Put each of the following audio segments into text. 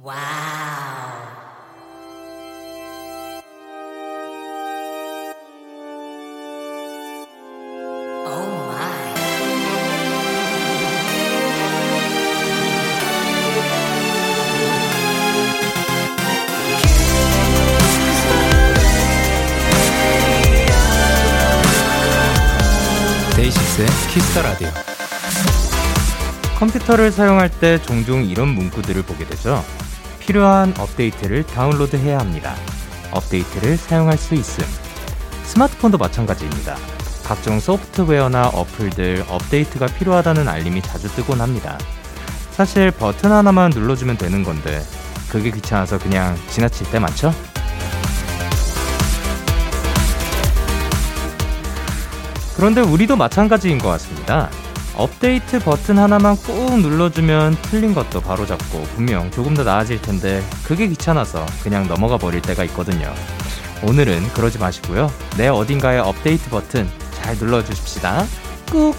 와우. 데이식스의 키스 더 라디오. 컴퓨터를 사용할 때 종종 이런 문구들을 보게 되죠. 필요한 업데이트를 다운로드해야 합니다. 업데이트를 사용할 수 있음. 스마트폰도 마찬가지입니다. 각종 소프트웨어나 어플들 업데이트가 필요하다는 알림이 자주 뜨곤 합니다. 사실 버튼 하나만 눌러주면 되는 건데 그게 귀찮아서 그냥 지나칠 때 많죠? 그런데 우리도 마찬가지인 것 같습니다. 업데이트 버튼 하나만 꾹 눌러주면 틀린 것도 바로잡고 분명 조금 더 나아질 텐데 그게 귀찮아서 그냥 넘어가 버릴 때가 있거든요. 오늘은 그러지 마시고요. 내 어딘가에 업데이트 버튼 잘 눌러주십시다. 꾹!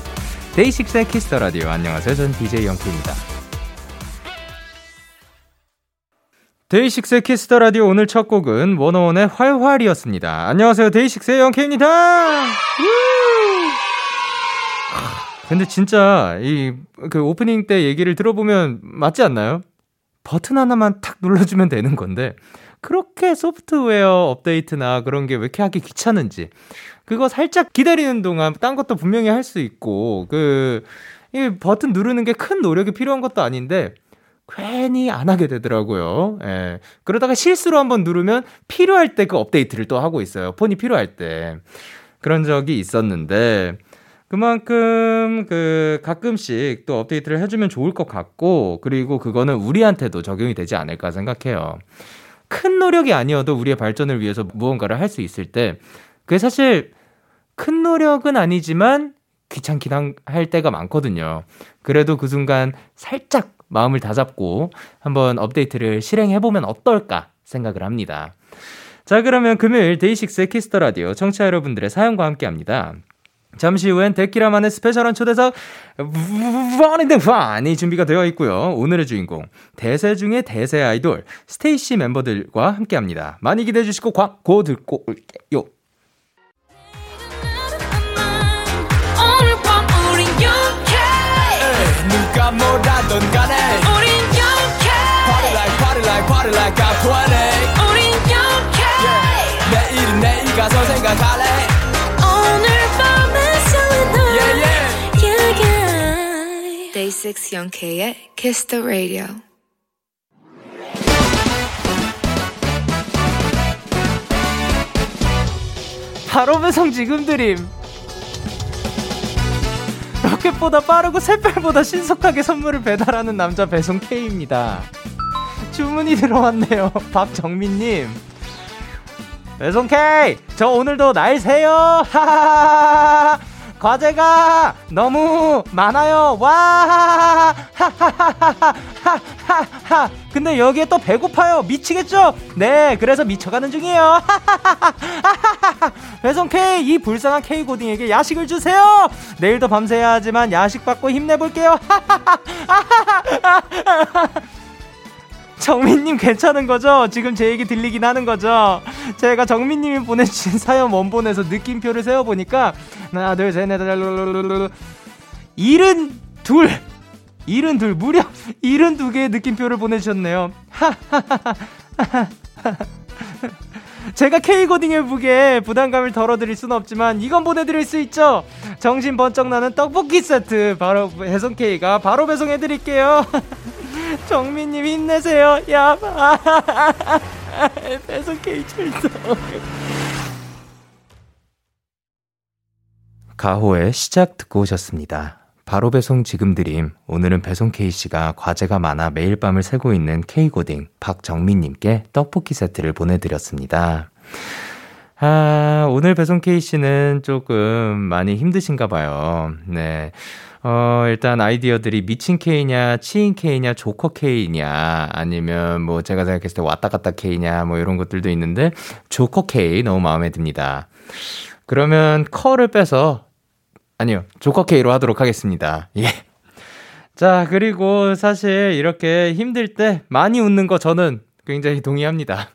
데이식스의 키스 더 라디오. 안녕하세요. 전 DJ 영케입니다. 데이식스의 키스 더 라디오 오늘 첫 곡은 원어원의 활활이었습니다. 안녕하세요. 데이식스의 영케입니다. 근데 진짜 그 오프닝 때 얘기를 들어보면 맞지 않나요? 버튼 하나만 탁 눌러주면 되는 건데 그렇게 소프트웨어 업데이트나 그런 게 왜 이렇게 하기 귀찮은지 그거 살짝 기다리는 동안 딴 것도 분명히 할 수 있고 그 이 버튼 누르는 게 큰 노력이 필요한 것도 아닌데 괜히 안 하게 되더라고요. 예. 그러다가 실수로 한번 누르면 필요할 때 그 업데이트를 또 하고 있어요. 폰이 필요할 때. 그런 적이 있었는데 그만큼 그 가끔씩 또 업데이트를 해주면 좋을 것 같고 그리고 그거는 우리한테도 적용이 되지 않을까 생각해요. 큰 노력이 아니어도 우리의 발전을 위해서 무언가를 할 수 있을 때 그게 사실 큰 노력은 아니지만 귀찮긴 할 때가 많거든요. 그래도 그 순간 살짝 마음을 다잡고 한번 업데이트를 실행해보면 어떨까 생각을 합니다. 자, 그러면 금요일 데이식스의 키스 더 라디오 청취자 여러분들의 사연과 함께합니다. 잠시 후엔 데키라만의 스페셜한 초대석 펀인데펀이 준비가 되어 있고요. 오늘의 주인공 대세 중의 대세 아이돌 스테이씨 멤버들과 함께합니다. 많이 기대해 주시고 광고 듣고 올게요. 누가 뭐라던 간에 우린 영케 Party like party like party like I'm 20 우린 영케 내일은 내일 가서 생각할래 오늘 밤에 Day6 영케의 Kiss the Radio. 바로 배송 지금 드림. 로켓보다 빠르고 샛별보다 신속하게 선물을 배달하는 남자 배송 K입니다. 주문이 들어왔네요. 박정민님. 배송 K, 저 오늘도 날 새요. 하하하하. 과제가 너무 많아요. 와! 하하하하하하. 근데 여기에 또 배고파요. 미치겠죠? 네, 그래서 미쳐가는 중이에요. 하하하하하. 배송 K, 이 불쌍한 K 고딩에게 야식을 주세요. 내일도 밤새야 하지만 야식 받고 힘내볼게요. 하하하하하. 정민님 괜찮은 거죠? 지금 제 얘기 들리긴 하는 거죠? 제가 정민님이 보내주신 사연 원본에서 느낌표를 세워보니까 하나 둘 셋 넷 룰루루루루 72 무려 72개의 느낌표를 보내주셨네요. 하하하하. 제가 K고딩의 무게에 부담감을 덜어드릴 순 없지만 이건 보내드릴 수 있죠. 정신 번쩍 나는 떡볶이 세트 바로 배송 K가 바로 배송해드릴게요. 정민님 힘내세요. 야, 배송 K 출석. 가호의 시작 듣고 오셨습니다. 바로 배송 지금 드림. 오늘은 배송 K 씨가 과제가 많아 매일 밤을 새고 있는 K 고딩 박정민님께 떡볶이 세트를 보내드렸습니다. 아, 오늘 배송 K 씨는 조금 많이 힘드신가 봐요. 네. 일단 아이디어들이 미친 K냐, 치인 K냐, 조커 K냐, 아니면 뭐 제가 생각했을 때 왔다 갔다 K냐, 뭐 이런 것들도 있는데, 조커 K 너무 마음에 듭니다. 그러면 커를 빼서, 아니요, 조커 K로 하도록 하겠습니다. 예. 자, 그리고 사실 이렇게 힘들 때 많이 웃는 거 저는 굉장히 동의합니다.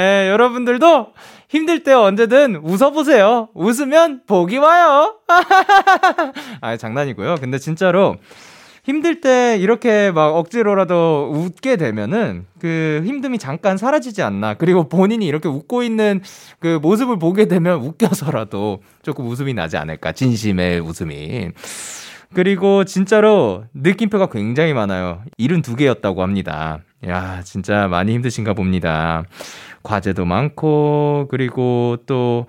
예, 여러분들도 힘들 때 언제든 웃어보세요. 웃으면 복이 와요. 아, 장난이고요. 근데 진짜로 힘들 때 이렇게 막 억지로라도 웃게 되면은 그 힘듦이 잠깐 사라지지 않나. 그리고 본인이 이렇게 웃고 있는 그 모습을 보게 되면 웃겨서라도 조금 웃음이 나지 않을까. 진심의 웃음이. 그리고 진짜로 느낌표가 굉장히 많아요. 72개였다고 합니다. 야, 진짜 많이 힘드신가 봅니다. 과제도 많고, 그리고 또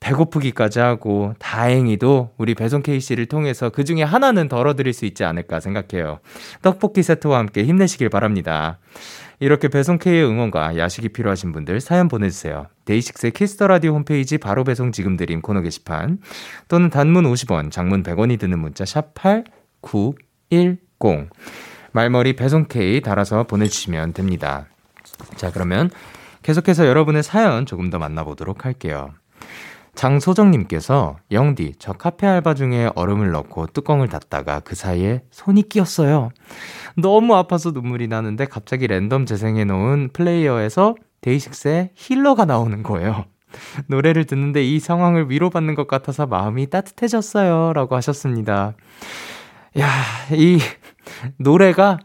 배고프기까지 하고, 다행히도 우리 배송 KC를 통해서 그 중에 하나는 덜어드릴 수 있지 않을까 생각해요. 떡볶이 세트와 함께 힘내시길 바랍니다. 이렇게 배송 K의 응원과 야식이 필요하신 분들 사연 보내주세요. 데이식스의 키스 더 라디오 홈페이지 바로 배송 지금 드림 코너 게시판 또는 단문 50원, 장문 100원이 드는 문자 샵 8910 말머리 배송 K 달아서 보내주시면 됩니다. 자, 그러면 계속해서 여러분의 사연 조금 더 만나보도록 할게요. 장소정님께서 영디, 저 카페 알바 중에 얼음을 넣고 뚜껑을 닫다가 그 사이에 손이 끼었어요. 너무 아파서 눈물이 나는데 갑자기 랜덤 재생해놓은 플레이어에서 데이식스의 힐러가 나오는 거예요. 노래를 듣는데 이 상황을 위로받는 것 같아서 마음이 따뜻해졌어요. 라고 하셨습니다. 야, 이 노래가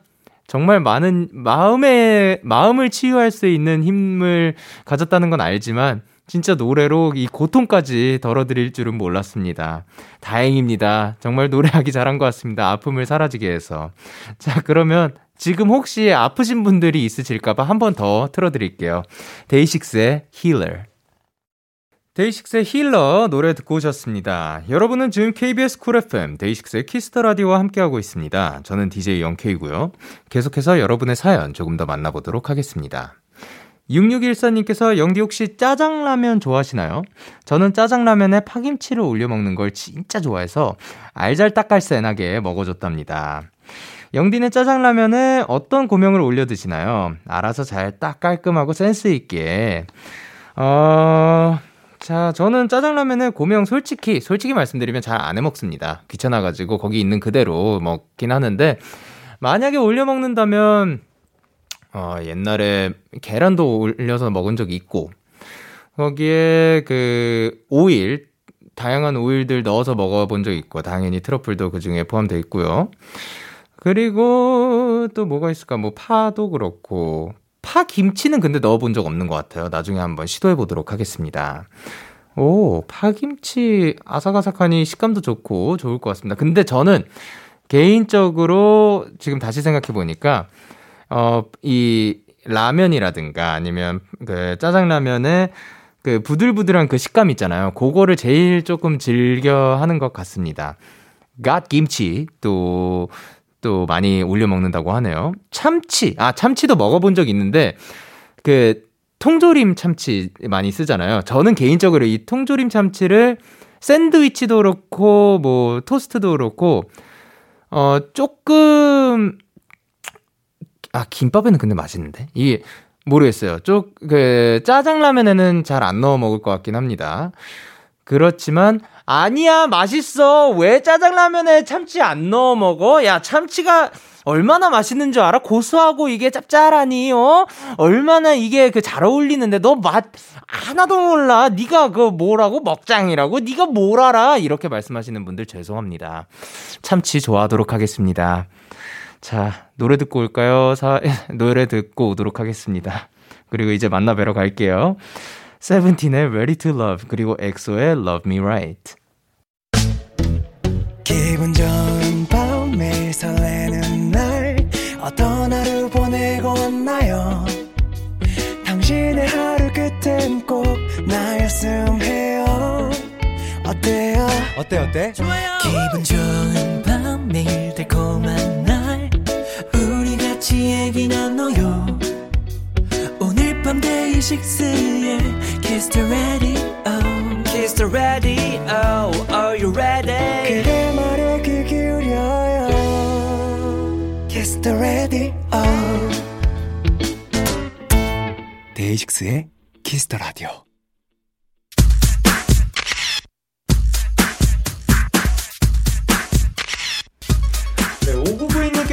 정말 많은 마음을 치유할 수 있는 힘을 가졌다는 건 알지만 진짜 노래로 이 고통까지 덜어드릴 줄은 몰랐습니다. 다행입니다. 정말 노래하기 잘한 것 같습니다. 아픔을 사라지게 해서. 자, 그러면 지금 혹시 아프신 분들이 있으실까봐 한 번 더 틀어드릴게요. 데이식스의 힐러. 데이식스의 힐러 노래 듣고 오셨습니다. 여러분은 지금 KBS 쿨 FM 데이식스의 키스 더 라디오와 함께하고 있습니다. 저는 DJ 영케이고요. 계속해서 여러분의 사연 조금 더 만나보도록 하겠습니다. 6614님께서 영디 혹시 짜장라면 좋아하시나요? 저는 짜장라면에 파김치를 올려 먹는 걸 진짜 좋아해서 알잘딱깔센하게 먹어줬답니다. 영디는 짜장라면에 어떤 고명을 올려 드시나요? 알아서 잘 딱 깔끔하고 센스 있게. 자, 저는 짜장라면에 고명 솔직히 말씀드리면 잘 안 해 먹습니다. 귀찮아가지고 거기 있는 그대로 먹긴 하는데 만약에 올려 먹는다면 옛날에 계란도 올려서 먹은 적이 있고, 거기에 그 오일, 다양한 오일들 넣어서 먹어본 적이 있고, 당연히 트러플도 그 중에 포함되어 있고요. 그리고 또 뭐가 있을까? 뭐 파도 그렇고, 파 김치는 근데 넣어본 적 없는 것 같아요. 나중에 한번 시도해보도록 하겠습니다. 오, 파김치 아삭아삭하니 식감도 좋고 좋을 것 같습니다. 근데 저는 개인적으로 지금 다시 생각해보니까 이 라면이라든가 아니면 그 짜장라면의 그 부들부들한 그 식감 있잖아요. 그거를 제일 조금 즐겨 하는 것 같습니다. 갓김치 또 많이 올려 먹는다고 하네요. 참치. 아, 참치도 먹어본 적 있는데 그 통조림 참치 많이 쓰잖아요. 저는 개인적으로 이 통조림 참치를 샌드위치도 그렇고 뭐 토스트도 그렇고 조금 김밥에는 근데 맛있는데? 이게, 모르겠어요. 짜장라면에는 잘 안 넣어 먹을 것 같긴 합니다. 그렇지만, 아니야, 맛있어! 왜 짜장라면에 참치 안 넣어 먹어? 야, 참치가 얼마나 맛있는 줄 알아? 고소하고 이게 짭짤하니, 얼마나 이게 잘 어울리는데, 너 맛 하나도 몰라. 네가 뭐라고? 먹장이라고? 네가 뭘 알아? 이렇게 말씀하시는 분들 죄송합니다. 참치 좋아하도록 하겠습니다. 자, 노래 듣고 올까요? 노래 듣고 오도록 하겠습니다. 그리고 이제 만나뵈러 갈게요. 세븐틴의 Ready to Love 그리고 엑소의 Love Me Right. 기분 좋은 밤 매일 설레는 날 어떤 하루 보내고 왔나요? 당신의 하루 끝엔 꼭 나였음 해요. 어때요? 어때? 좋아요. 기분 좋은 밤 매일 달콤한 날 우리 같이 얘기 나눠요. 오늘 밤 데이식스의 Kiss the Radio. Kiss the Radio. Are you ready? 그대 말에 귀 기울여요. Kiss the Radio. 데이식스의 Kiss the Radio.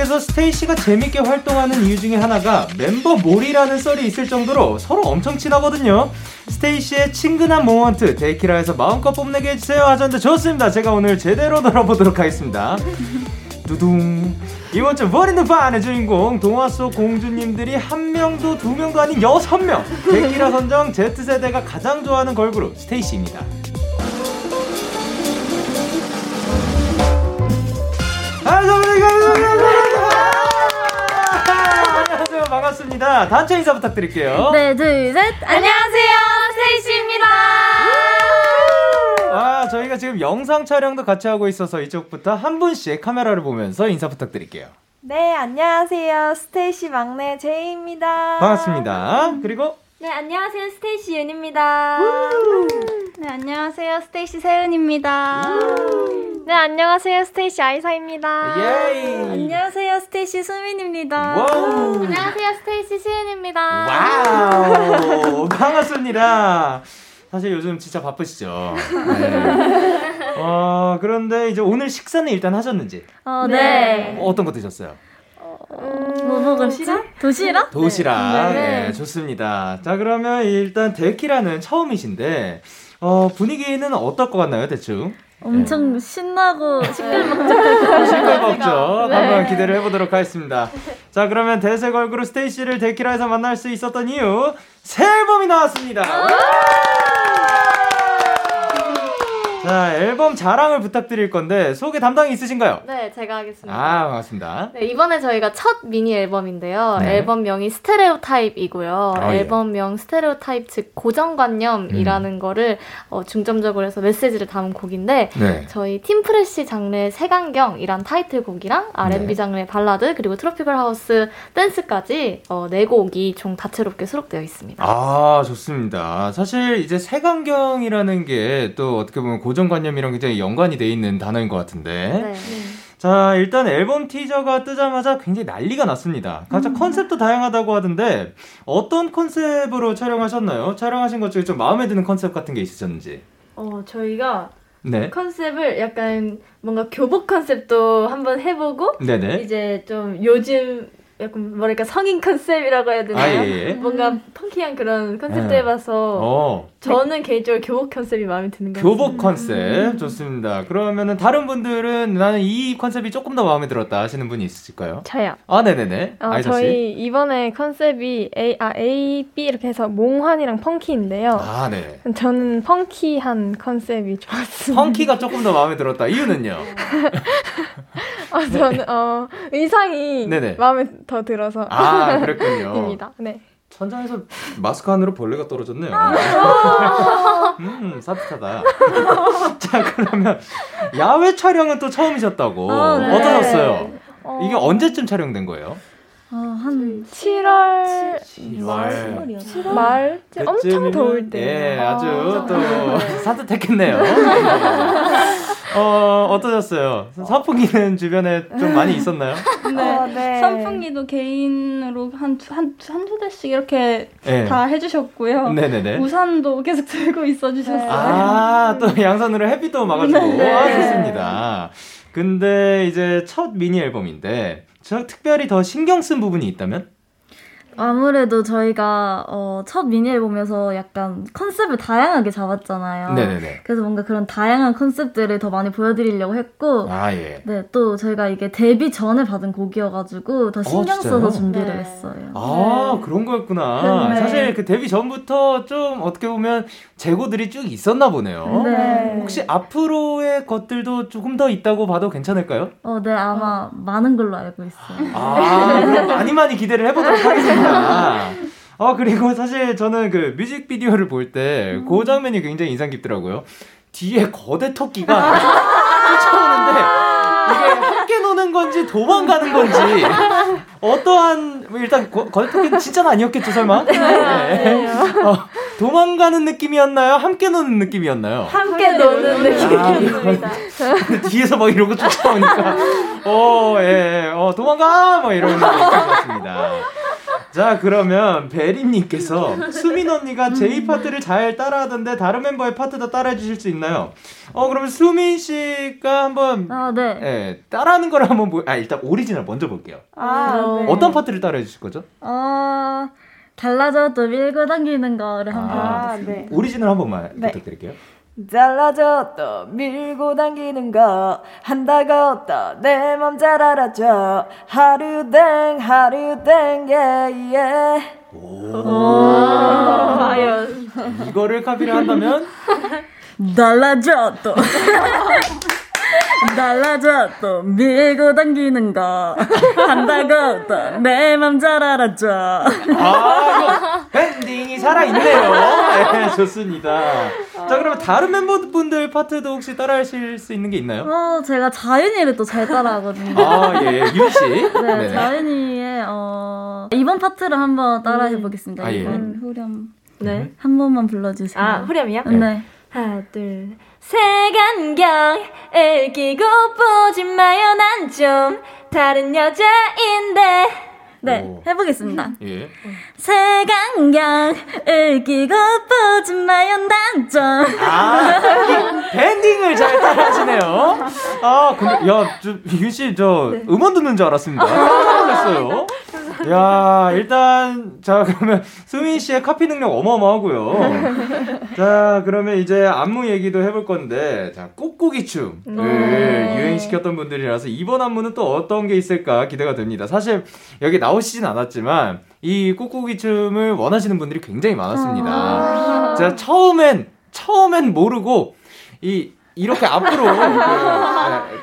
그래서 스테이씨가 재밌게 활동하는 이유 중에 하나가 멤버 몰이라는 썰이 있을 정도로 서로 엄청 친하거든요. 스테이씨의 친근한 모먼트 데이키라에서 마음껏 뽐내게 해주세요 하셨는데 좋습니다. 제가 오늘 제대로 들어보도록 하겠습니다. 두둥. 이번 주 버린 더 반의 주인공 동화 속 공주님들이 한 명도 두 명도 아닌 6명. 데이키라 선정 Z세대가 가장 좋아하는 걸그룹 스테이씨입니다. 안녕하세요. 반갑습니다. 단체 인사 부탁드릴게요. 네, 둘, 셋. 안녕하세요. 스테이씨입니다. 아, 저희가 지금 영상 촬영도 같이 하고 있어서 이쪽부터 한 분씩 카메라를 보면서 인사 부탁드릴게요. 네, 안녕하세요. 스테이씨 막내 제이입니다. 반갑습니다. 그리고 네, 안녕하세요. 스테이씨 윤입니다. 네, 안녕하세요. 스테이씨 세은입니다. 네, 안녕하세요. 스테이씨 아이사입니다. 예이. 안녕하세요. 스테이씨 수민입니다. 와우. 안녕하세요. 스테이씨 시은입니다. 와우. 반갑습니다. 사실 요즘 진짜 바쁘시죠? 네. 그런데 이제 오늘 식사는 일단 하셨는지? 네. 어떤 거 드셨어요? 뭐 먹었지? 도시락? 도시락. 네. 네, 좋습니다. 자, 그러면 일단 데키라는 처음이신데 분위기는 어떨 것 같나요, 대충? 엄청 네. 신나고 시끌벅적. 네. 한번 기대를 해보도록 하겠습니다. 자, 그러면 대세 걸그룹 스테이씨를 데키라에서 만날 수 있었던 이유, 새 앨범이 나왔습니다. 자, 앨범 자랑을 부탁드릴 건데 소개 담당이 있으신가요? 네, 제가 하겠습니다. 아, 반갑습니다. 네, 이번에 저희가 첫 미니 앨범인데요. 네. 앨범명이 스테레오타입이고요. 앨범명 예. 스테레오타입 즉 고정관념이라는 거를 중점적으로 해서 메시지를 담은 곡인데 네. 저희 팀프레쉬 장르의 색안경이란 타이틀곡이랑 R&B 네. 장르의 발라드 그리고 트로피컬 하우스 댄스까지 4곡이 총 다채롭게 수록되어 있습니다. 아, 좋습니다. 사실 이제 색안경이라는 게 또 어떻게 보면 고정관념이랑 굉장히 연관이 돼 있는 단어인 것 같은데 네. 자, 일단 앨범 티저가 뜨자마자 굉장히 난리가 났습니다. 각자 컨셉도 다양하다고 하던데 어떤 컨셉으로 촬영하셨나요? 촬영하신 것 중에 좀 마음에 드는 컨셉 같은 게 있으셨는지? 저희가 네. 컨셉을 약간 뭔가 교복 컨셉도 한번 해보고 네네. 이제 좀 요즘 약간 뭐랄까 성인 컨셉이라고 해야 되나요? 아, 예. 뭔가 펑키한 그런 컨셉도 해봐서 저는 개인적으로 교복 컨셉이 마음에 드는 것 같아요. 교복 컨셉 좋습니다. 그러면은 다른 분들은 나는 이 컨셉이 조금 더 마음에 들었다 하시는 분이 있으실까요? 저요. 아, 네네네. 아이사씨. 저희 이번에 컨셉이 A, B 이렇게 해서 몽환이랑 펑키인데요. 아, 네. 저는 펑키한 컨셉이 좋았습니다. 펑키가 조금 더 마음에 들었다. 이유는요? 저는 의상이 네네. 마음에 더 들어서. 아, 그랬군요. 입니다. 네. 천장에서 마스크 안으로 벌레가 떨어졌네요. 사뜻하다. 자, 그러면 야외 촬영은 또 처음이셨다고. 네. 어떠셨어요? 이게 언제쯤 촬영된 거예요? 한 7월 말 엄청 더울 때. 예, 아주 또 산뜻했겠네요. 어떠셨어요? 선풍기는 주변에 좀 많이 있었나요? 네. 네. 선풍기도 개인으로 한두 대씩 이렇게 네. 다 해주셨고요. 네네네. 우산도 계속 들고 있어주셨어요. 아, 또 양산으로 햇빛도 막아주고. 네. 와, 좋습니다. 근데 이제 첫 미니 앨범인데 특별히 더 신경 쓴 부분이 있다면? 아무래도 저희가 첫 미니 앨범에서 약간 컨셉을 다양하게 잡았잖아요. 네네네. 그래서 뭔가 그런 다양한 컨셉들을 더 많이 보여드리려고 했고, 아, 예. 네, 또 저희가 이게 데뷔 전에 받은 곡이어가지고 더 신경 써서 준비를 네. 했어요. 아, 네. 그런 거였구나. 네. 사실 그 데뷔 전부터 좀 어떻게 보면 재고들이 쭉 있었나 보네요. 네. 혹시 앞으로의 것들도 조금 더 있다고 봐도 괜찮을까요? 네, 아마 많은 걸로 알고 있어요. 아, 그럼 많이 기대를 해보도록 하겠습니다. 그리고 사실 저는 그 뮤직비디오를 볼 때 그 장면이 굉장히 인상 깊더라고요. 뒤에 거대 토끼가 쫓아오는데 이게 함께 노는 건지 도망가는 건지 어떠한 일단 거대 토끼는 진짜는 아니었겠죠, 설마? 네. 도망가는 느낌이었나요? 함께 노는 느낌이었나요? 함께 노는 느낌이었습니다. 뒤에서 막 이러고 쫓아오니까 도망가! 막 이러는 느낌이었습니다. 자, 그러면 베리님께서 수민 언니가 제이 파트를 잘 따라하던데 다른 멤버의 파트도 따라해 주실 수 있나요? 그러면 수민 씨가 한번 네. 예, 따라하는 걸 한번 일단 오리지널 먼저 볼게요. 네. 어떤 파트를 따라해 주실 거죠? 달라져도 밀고 당기는 거를 한번 네. 오리지널 한 번만 네. 부탁드릴게요. 잘라줬다 밀고 당기는 거 한다고 또 내 맘 잘 알아줘 하루땡 하루땡 예예 과연 이거를 카피를 한다면 달라줬다 달라졌다 밀고 당기는 거 한다고 또 내 맘 잘 알아줘 이거 엔딩이 살아있네요. 네, 좋습니다. 자, 그러면 다른 멤버분들 파트도 혹시 따라하실 수 있는 게 있나요? 제가 자윤이를 또 잘 따라하거든요. 예, 유씨. 네, 자윤이의 이번 파트를 한번 따라해보겠습니다. 이번 후렴 네 한 번만 불러주세요. 후렴이요? 네. 하나, 둘, 색안경을 끼고 보지 마요. 난 좀 다른 여자인데. 네, 해보겠습니다. 예. 색안경을 끼고 보지 마요. 난 좀. 밴딩을 잘 따라하시네요. 근데, 유씨, 네. 음원 듣는 줄 알았습니다. 깜짝 놀랐어요. 야, 일단 자, 그러면 수민 씨의 카피 능력 어마어마하고요. 자, 그러면 이제 안무 얘기도 해볼 건데, 자, 꾹꾹이 춤을 유행시켰던 분들이라서 이번 안무는 또 어떤 게 있을까 기대가 됩니다. 사실 여기 나오시진 않았지만 이 꾹꾹이 춤을 원하시는 분들이 굉장히 많았습니다. 자, 처음엔 모르고 이렇게 앞으로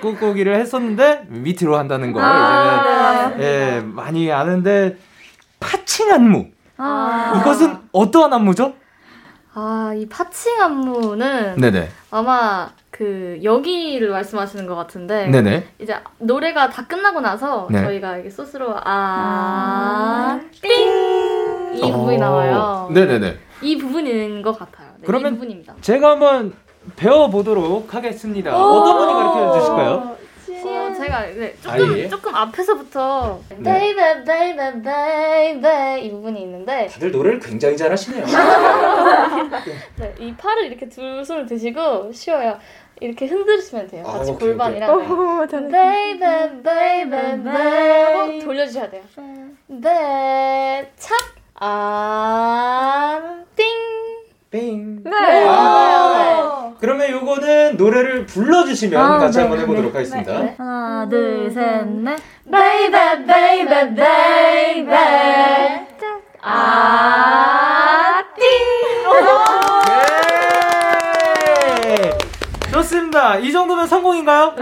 꾹꾹이를 했었는데 밑으로 한다는 거 이제는 예, 많이 아는데 파칭 안무 이것은 어떠한 안무죠? 이 파칭 안무는 네네. 아마 여기를 말씀하시는 것 같은데 네네. 이제 노래가 다 끝나고 나서 네. 저희가 이게 소스로 띵! 이 부분이 나와요. 네네네. 이 부분인 것 같아요. 네, 그러면 이 부분입니다. 제가 한번 배워보도록 하겠습니다. 어떤 분이 가르쳐 주실까요? 제가 조금 앞에서부터 baby baby baby 이 부분이 있는데 다들 노래를 굉장히 잘하시네요. 네, 이 팔을 이렇게 두 손을 드시고 쉬어요. 이렇게 흔들으시면 돼요. 같이 오케이, 골반이랑 baby baby baby 돌려주셔야 돼요. 네, 찹 띵 빙. 네. 그러면 요거는 노래를 불러주시면 같이 한번 해보도록 하겠습니다. 네. 하나, 둘, 셋, 넷. Baby, baby, baby. 띵. 예. 좋습니다. 이 정도면 성공인가요? 네.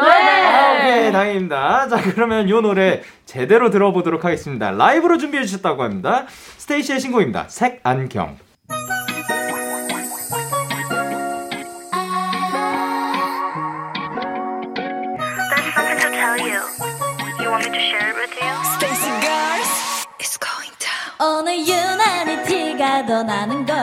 오케이, 다행입니다. 자, 그러면 요 노래 제대로 들어보도록 하겠습니다. 라이브로 준비해 주셨다고 합니다. 스테이시의 신곡입니다. 색안경. 오늘 유난히 티가 더 나는 걸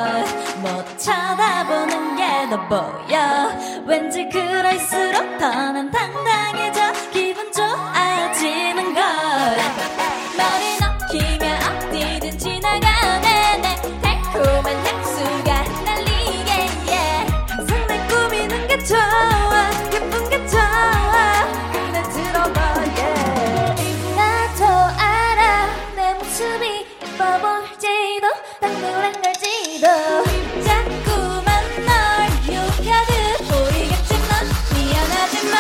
모두 쳐다보는 게 더 보여 왠지 그럴수록 더 난 당당해져 기분 좋아지는 걸 머리 넘기면 어디든 지나가네 내 달콤한 향수가 날리게 yeah. 항상 내 꾸미는 게 좋아 예쁜 게 좋아 그래 들어봐 yeah. 나도 알아 내 모습이 예뻐볼지도 당돌한 걸지도 자꾸만 널 욕하듯 보이겠지 넌 미안하지만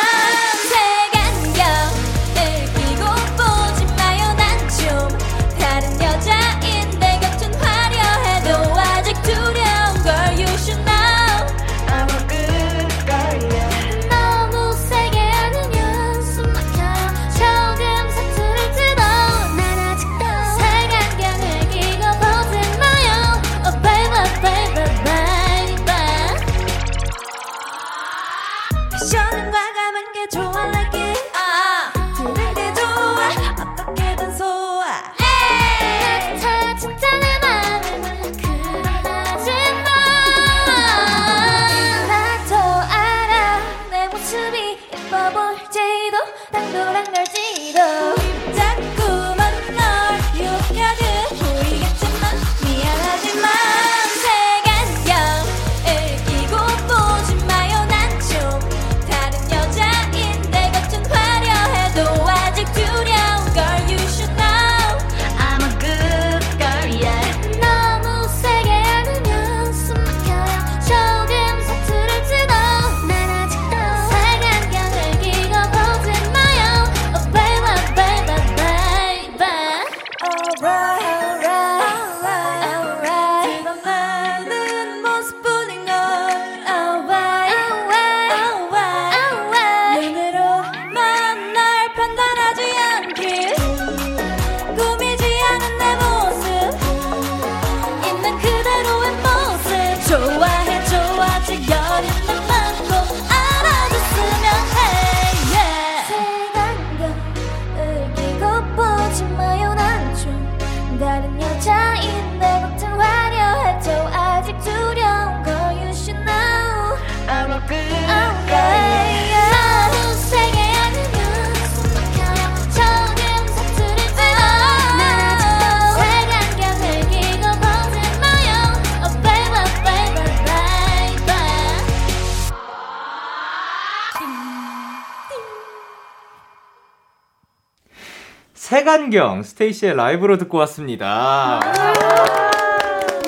세간경 스테이씨의 라이브로 듣고 왔습니다.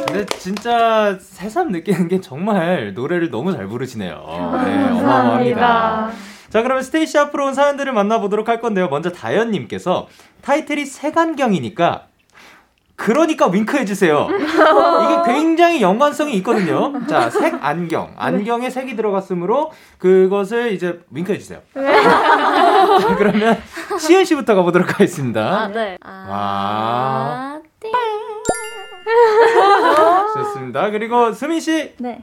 근데 진짜 새삼 느끼는 게 정말 노래를 너무 잘 부르시네요. 네, 어마어마합니다. 자, 그러면 스테이씨 앞으로 온 사연들을 만나보도록 할 건데요. 먼저 다현님께서 타이틀이 세간경이니까 그러니까 윙크해주세요. 이게 굉장히 연관성이 있거든요. 자, 색 안경. 안경에 색이 들어갔으므로 그것을 이제 윙크해주세요. 자, 그러면 시은 씨부터 가보도록 하겠습니다. 아, 네. 아, 띵. 좋습니다. 그리고 수민 씨. 네.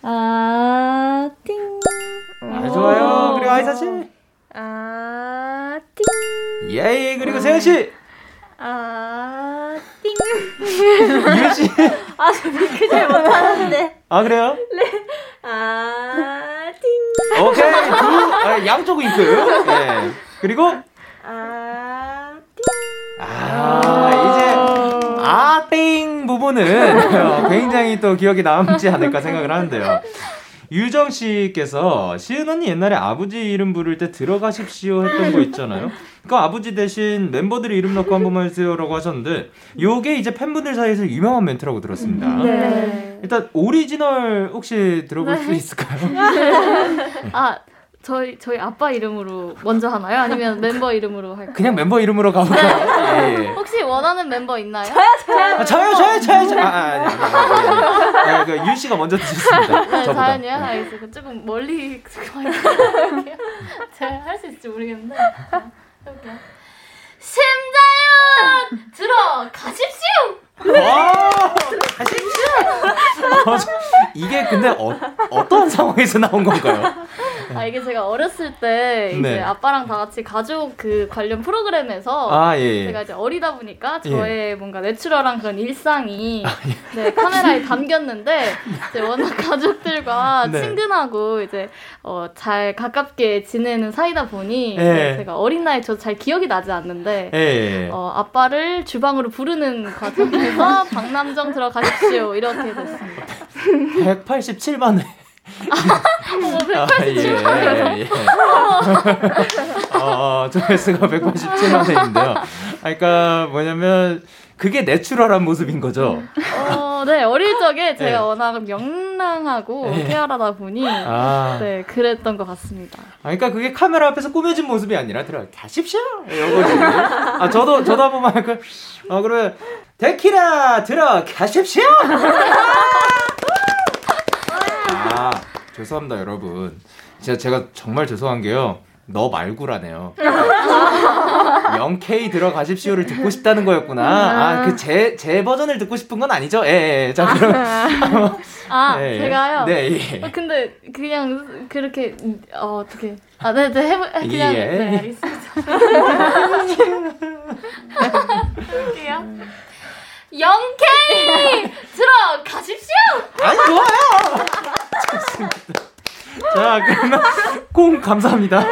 아, 띵. 아, 좋아요. 그리고 아이사 씨. 아, 띵. 예, 그리고 세은 씨. 아, 띵. 유씨. 아, 저 그렇게 잘 못하는데. 아, 그래요? 네. 아, 띵. 오케이. 양쪽 윙크. 네. 그리고. 아, 띵. 아, 이제. 아, 띵 부분은 굉장히 또 기억이 남지 않을까 생각을 하는데요. 유정 씨께서 시은 언니 옛날에 아버지 이름 부를 때 들어가십시오 했던 거 있잖아요. 그 아버지 대신 멤버들이 이름 넣고 한 번만 해주세요라고 하셨는데 요게 이제 팬분들 사이에서 유명한 멘트라고 들었습니다. 네. 일단 오리지널 혹시 들어볼 수 있을까요? 아, 저희 아빠 이름으로 먼저 하나요? 아니면 멤버 이름으로 할까요? 그냥 멤버 이름으로 가볼까요? 네. 예. 혹시 원하는 멤버 있나요? 저요. 아, 그 유 씨가 먼저 드셨습니다. 네, 자연이요. 알겠어요. 조금 멀리 가볼게요. 제가 할 수 있을지 모르겠는데. 해볼게요. 심자윤 들어가십시오. 가십시오. 이게 근데 어떤 상황에서 나온 건가요? 아, 이게 제가 어렸을 때 이제 네. 아빠랑 다 같이 가족 그 관련 프로그램에서 제가 이제 어리다 보니까 저의 뭔가 내추럴한 그런 일상이 네, 카메라에 담겼는데 이제 워낙 가족들과 네. 친근하고 이제 잘 가깝게 지내는 사이다 보니 이제 제가 어린 나이 저도 잘 기억이 나지 않는데 아빠를 주방으로 부르는 과정에서 박남정 들어가십시오 이렇게 됐습니다. 187만에. 조회수가 187만회인데요. 그러니까 뭐냐면 그게 내추럴한 모습인 거죠. 네, 어릴 적에 제가 워낙 명랑하고 쾌활하다 보니 네, 그랬던 것 같습니다. 그러니까 그게 카메라 앞에서 꾸며진 모습이 아니라 들어가십시오. 아, 저도 한 번만 할까요? 그러면 데키라 들어가십시오. 아, 죄송합니다, 여러분. 진짜 제가 정말 죄송한 게요. 너 말고라네요. 0K 들어가십시오를 듣고 싶다는 거였구나. 제 버전을 듣고 싶은 건 아니죠? 예. 자, 그럼. 제가요? 네, 예. 근데 그냥 그렇게, 어떻게. 아, 네, 그냥. 예. 네, 알겠습니다. 할게요. 0K 들어가십시오! 아니, 좋아요! 좋습니다. 자, 그러면 콩 감사합니다.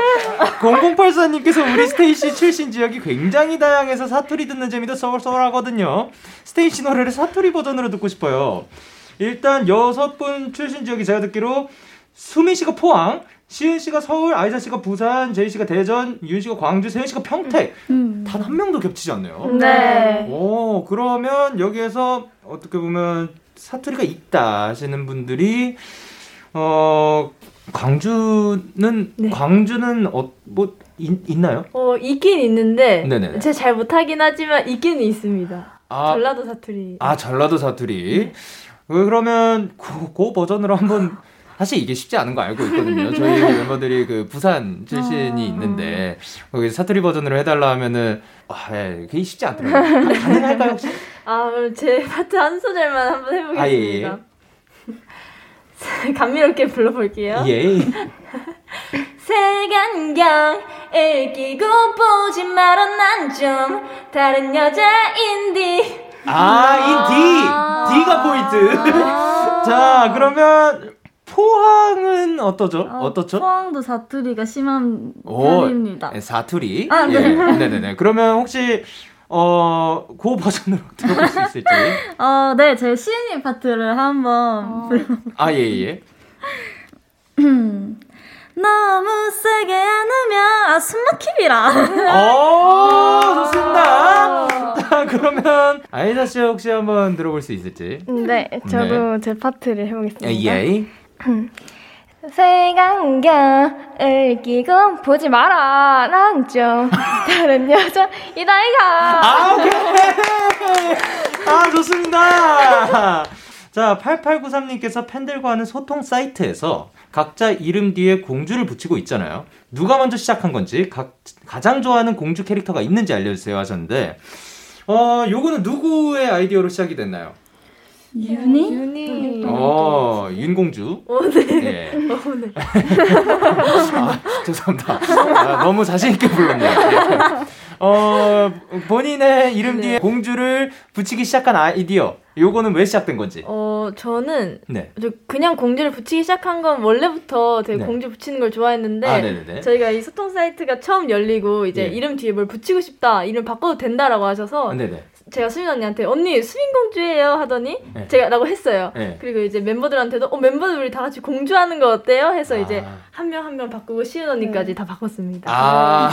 0084님께서 우리 스테이씨 출신 지역이 굉장히 다양해서 사투리 듣는 재미도 쏠쏠하거든요. 스테이씨 노래를 사투리 버전으로 듣고 싶어요. 일단 6분 출신 지역이 제가 듣기로 수민 씨가 포항, 시은 씨가 서울, 아이사 씨가 부산, 제이 씨가 대전, 윤 씨가 광주, 세은 씨가 평택. 단 한 명도 겹치지 않네요. 네. 오, 그러면 여기에서 어떻게 보면 사투리가 있다 하시는 분들이 광주는 네. 광주는 뭐 있나요? 있긴 있는데 네네네. 제가 잘 못하긴 하지만 있긴 있습니다. 전라도 사투리. 전라도 사투리. 네. 그러면 그 버전으로 한번. 사실 이게 쉽지 않은 거 알고 있거든요. 저희 멤버들이 그 부산 출신이 있는데 거기서 사투리 버전으로 해달라 하면은 그게 쉽지 않더라고요. 가능할까요 혹시? 그럼 제 파트 한 소절만 한번 해보겠습니다. 감미롭게 불러볼게요. 예. 색안경 읽기고 보지 말아 난 좀 다른 여자인디. 이 D! D가 포인트. 자, 그러면 포항은 어떠죠? 어떻죠? 포항도 사투리가 심한 편입니다. 사투리? 네네네. 그러면 혹시 그 버전으로 들어볼 수 있을지? 네, 제 시은이 파트를 한번 불러볼게요. 예예. 너무 세게 안으면 숨 막히리라. 좋습니다. 그러면 아이자 씨 혹시 한번 들어볼 수 있을지? 네, 저도 네. 제 파트를 해보겠습니다. 예이. 색안경을 끼고 보지 마라 난 좀 다른 여자 이다이가. 아 오케이. 아 좋습니다. 자 8893님께서 팬들과 하는 소통 사이트에서 각자 이름 뒤에 공주를 붙이고 있잖아요. 누가 먼저 시작한 건지 가장 좋아하는 공주 캐릭터가 있는지 알려주세요 하셨는데 요거는 누구의 아이디어로 시작이 됐나요? 윤이? 윤공주. 네. 네. 아, 죄송합니다. 아, 너무 자신있게 불렀네요. 본인의 이름 뒤에 공주를 붙이기 시작한 아이디어. 요거는 왜 시작된 건지? 저는 네. 그냥 공주를 붙이기 시작한 건 원래부터 되게 네. 공주 붙이는 걸 좋아했는데 저희가 이 소통 사이트가 처음 열리고 이제 이름 뒤에 뭘 붙이고 싶다. 이름 바꿔도 된다라고 하셔서 제가 수민 언니한테 언니 수민 공주예요 하더니 제가라고 했어요. 그리고 이제 멤버들한테도 멤버들 우리 다 같이 공주하는 거 어때요? 해서 이제 한 명 한 명 바꾸고 시은 언니까지 다 바꿨습니다. 아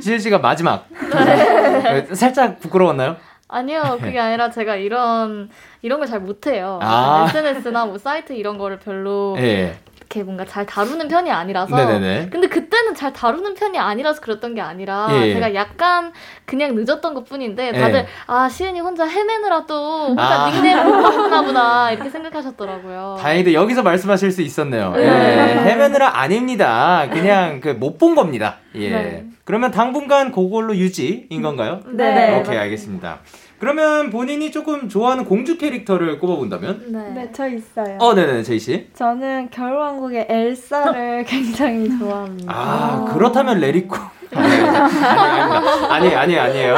시은 씨가 마지막 살짝 부끄러웠나요? 아니요 그게 아니라 제가 이런 걸 잘 못해요. SNS나 뭐 사이트 이런 거를 별로 이렇게 뭔가 잘 다루는 편이 아니라서. 근데 그때는 잘 다루는 편이 아니라서 그랬던 게 아니라 제가 약간 그냥 늦었던 것 뿐인데 다들 아 시은이 혼자 헤매느라 또 혼자 닉네임 못 바꾸나 보다 이렇게 생각하셨더라고요. 다행히도 여기서 말씀하실 수 있었네요. 헤매느라 아닙니다. 그냥 그 못 본 겁니다. 그러면 당분간 그걸로 유지인 건가요? 오케이 알겠습니다. 그러면 본인이 조금 좋아하는 공주 캐릭터를 꼽아본다면? 저 있어요. 네네, 제이 씨. 저는 겨울왕국의 엘사를 굉장히 좋아합니다. 그렇다면 레리코. 아니에요. 네.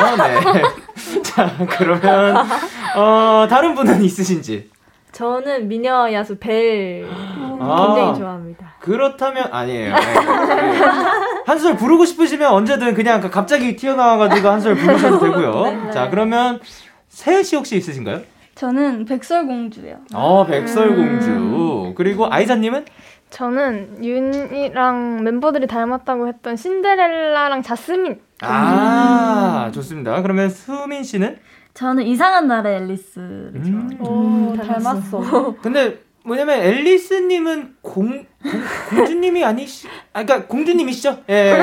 자, 그러면 다른 분은 있으신지? 저는 미녀 야수 벨 굉장히 좋아합니다. 그렇다면 아니에요. 한 소절 부르고 싶으시면 언제든 그냥 갑자기 튀어나와가지고 한 소절 부르셔도 되고요. 자 그러면 세혜씨 혹시 있으신가요? 저는 백설공주예요. 백설공주. 그리고 아이자님은? 저는 윤이랑 멤버들이 닮았다고 했던 신데렐라랑 자스민. 좋습니다. 그러면 수민씨는? 저는 이상한 나라의 앨리스를 좋아해요. 닮았어. 근데 뭐냐면 앨리스님은 공주님이 아니시, 그러니까 공주님이시죠? 예.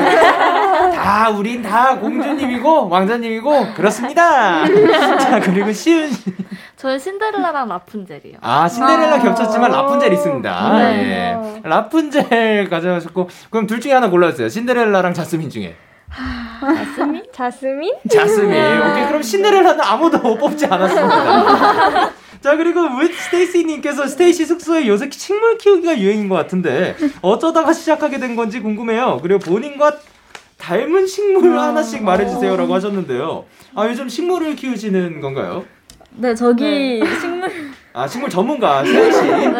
우린 다 공주님이고 왕자님이고 그렇습니다. 자 그리고 시은 씨. 저는 신데렐라랑 라푼젤이요. 신데렐라 겹쳤지만 라푼젤 있습니다. 라푼젤 가져가셨고 그럼 둘 중에 하나 골라주세요. 신데렐라랑 자스민 중에. 자스민. 오케이 그럼 신데렐라는 아무도 뽑지 않았습니다. 자 그리고 스테이시님께서 스테이시 숙소에 요새 식물 키우기가 유행인 것 같은데 어쩌다가 시작하게 된 건지 궁금해요. 그리고 본인과 닮은 식물 하나씩 말해주세요라고 하셨는데요. 요즘 식물을 키우시는 건가요? 네 저기 식물. 식물 전문가 스테이시.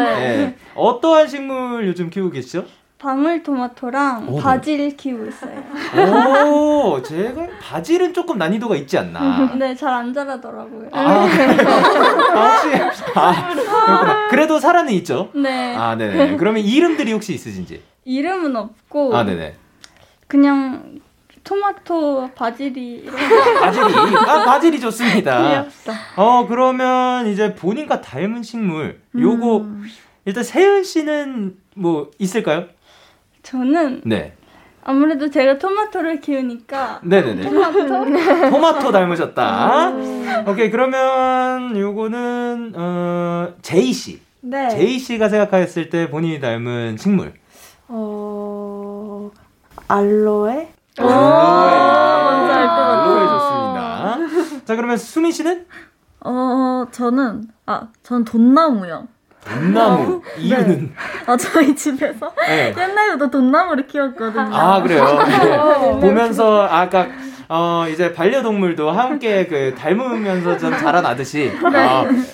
어떠한 식물 요즘 키우고 계시죠? 방울토마토랑 바질 키우고 있어요. 제가 바질은 조금 난이도가 있지 않나. 네, 잘 안 자라더라고요. 그래도 살아는 있죠? 네. 네네. 그러면 이름들이 혹시 있으신지? 이름은 없고. 네네. 그냥 토마토, 바질이. 바질이. 바질이 좋습니다. 귀엽다. 그러면 이제 본인과 닮은 식물. 요거 일단 세은 씨는 뭐 있을까요? 저는 아무래도 제가 토마토를 키우니까 토마토 닮으셨다. 오케이 그러면 요거는 제이 씨. 제이 씨가 생각했을 때 본인이 닮은 식물. 알로에. 뭔지 알 것 같아요. 알로에 좋습니다. 자 그러면 수민 씨는? 저는 돈나무요. 돈나무. 이유는? 저희 집에서 옛날부터 돈나무를 키웠거든요. 그래요? 보면서 아까 이제 반려동물도 함께 그 닮으면서 좀 자라나듯이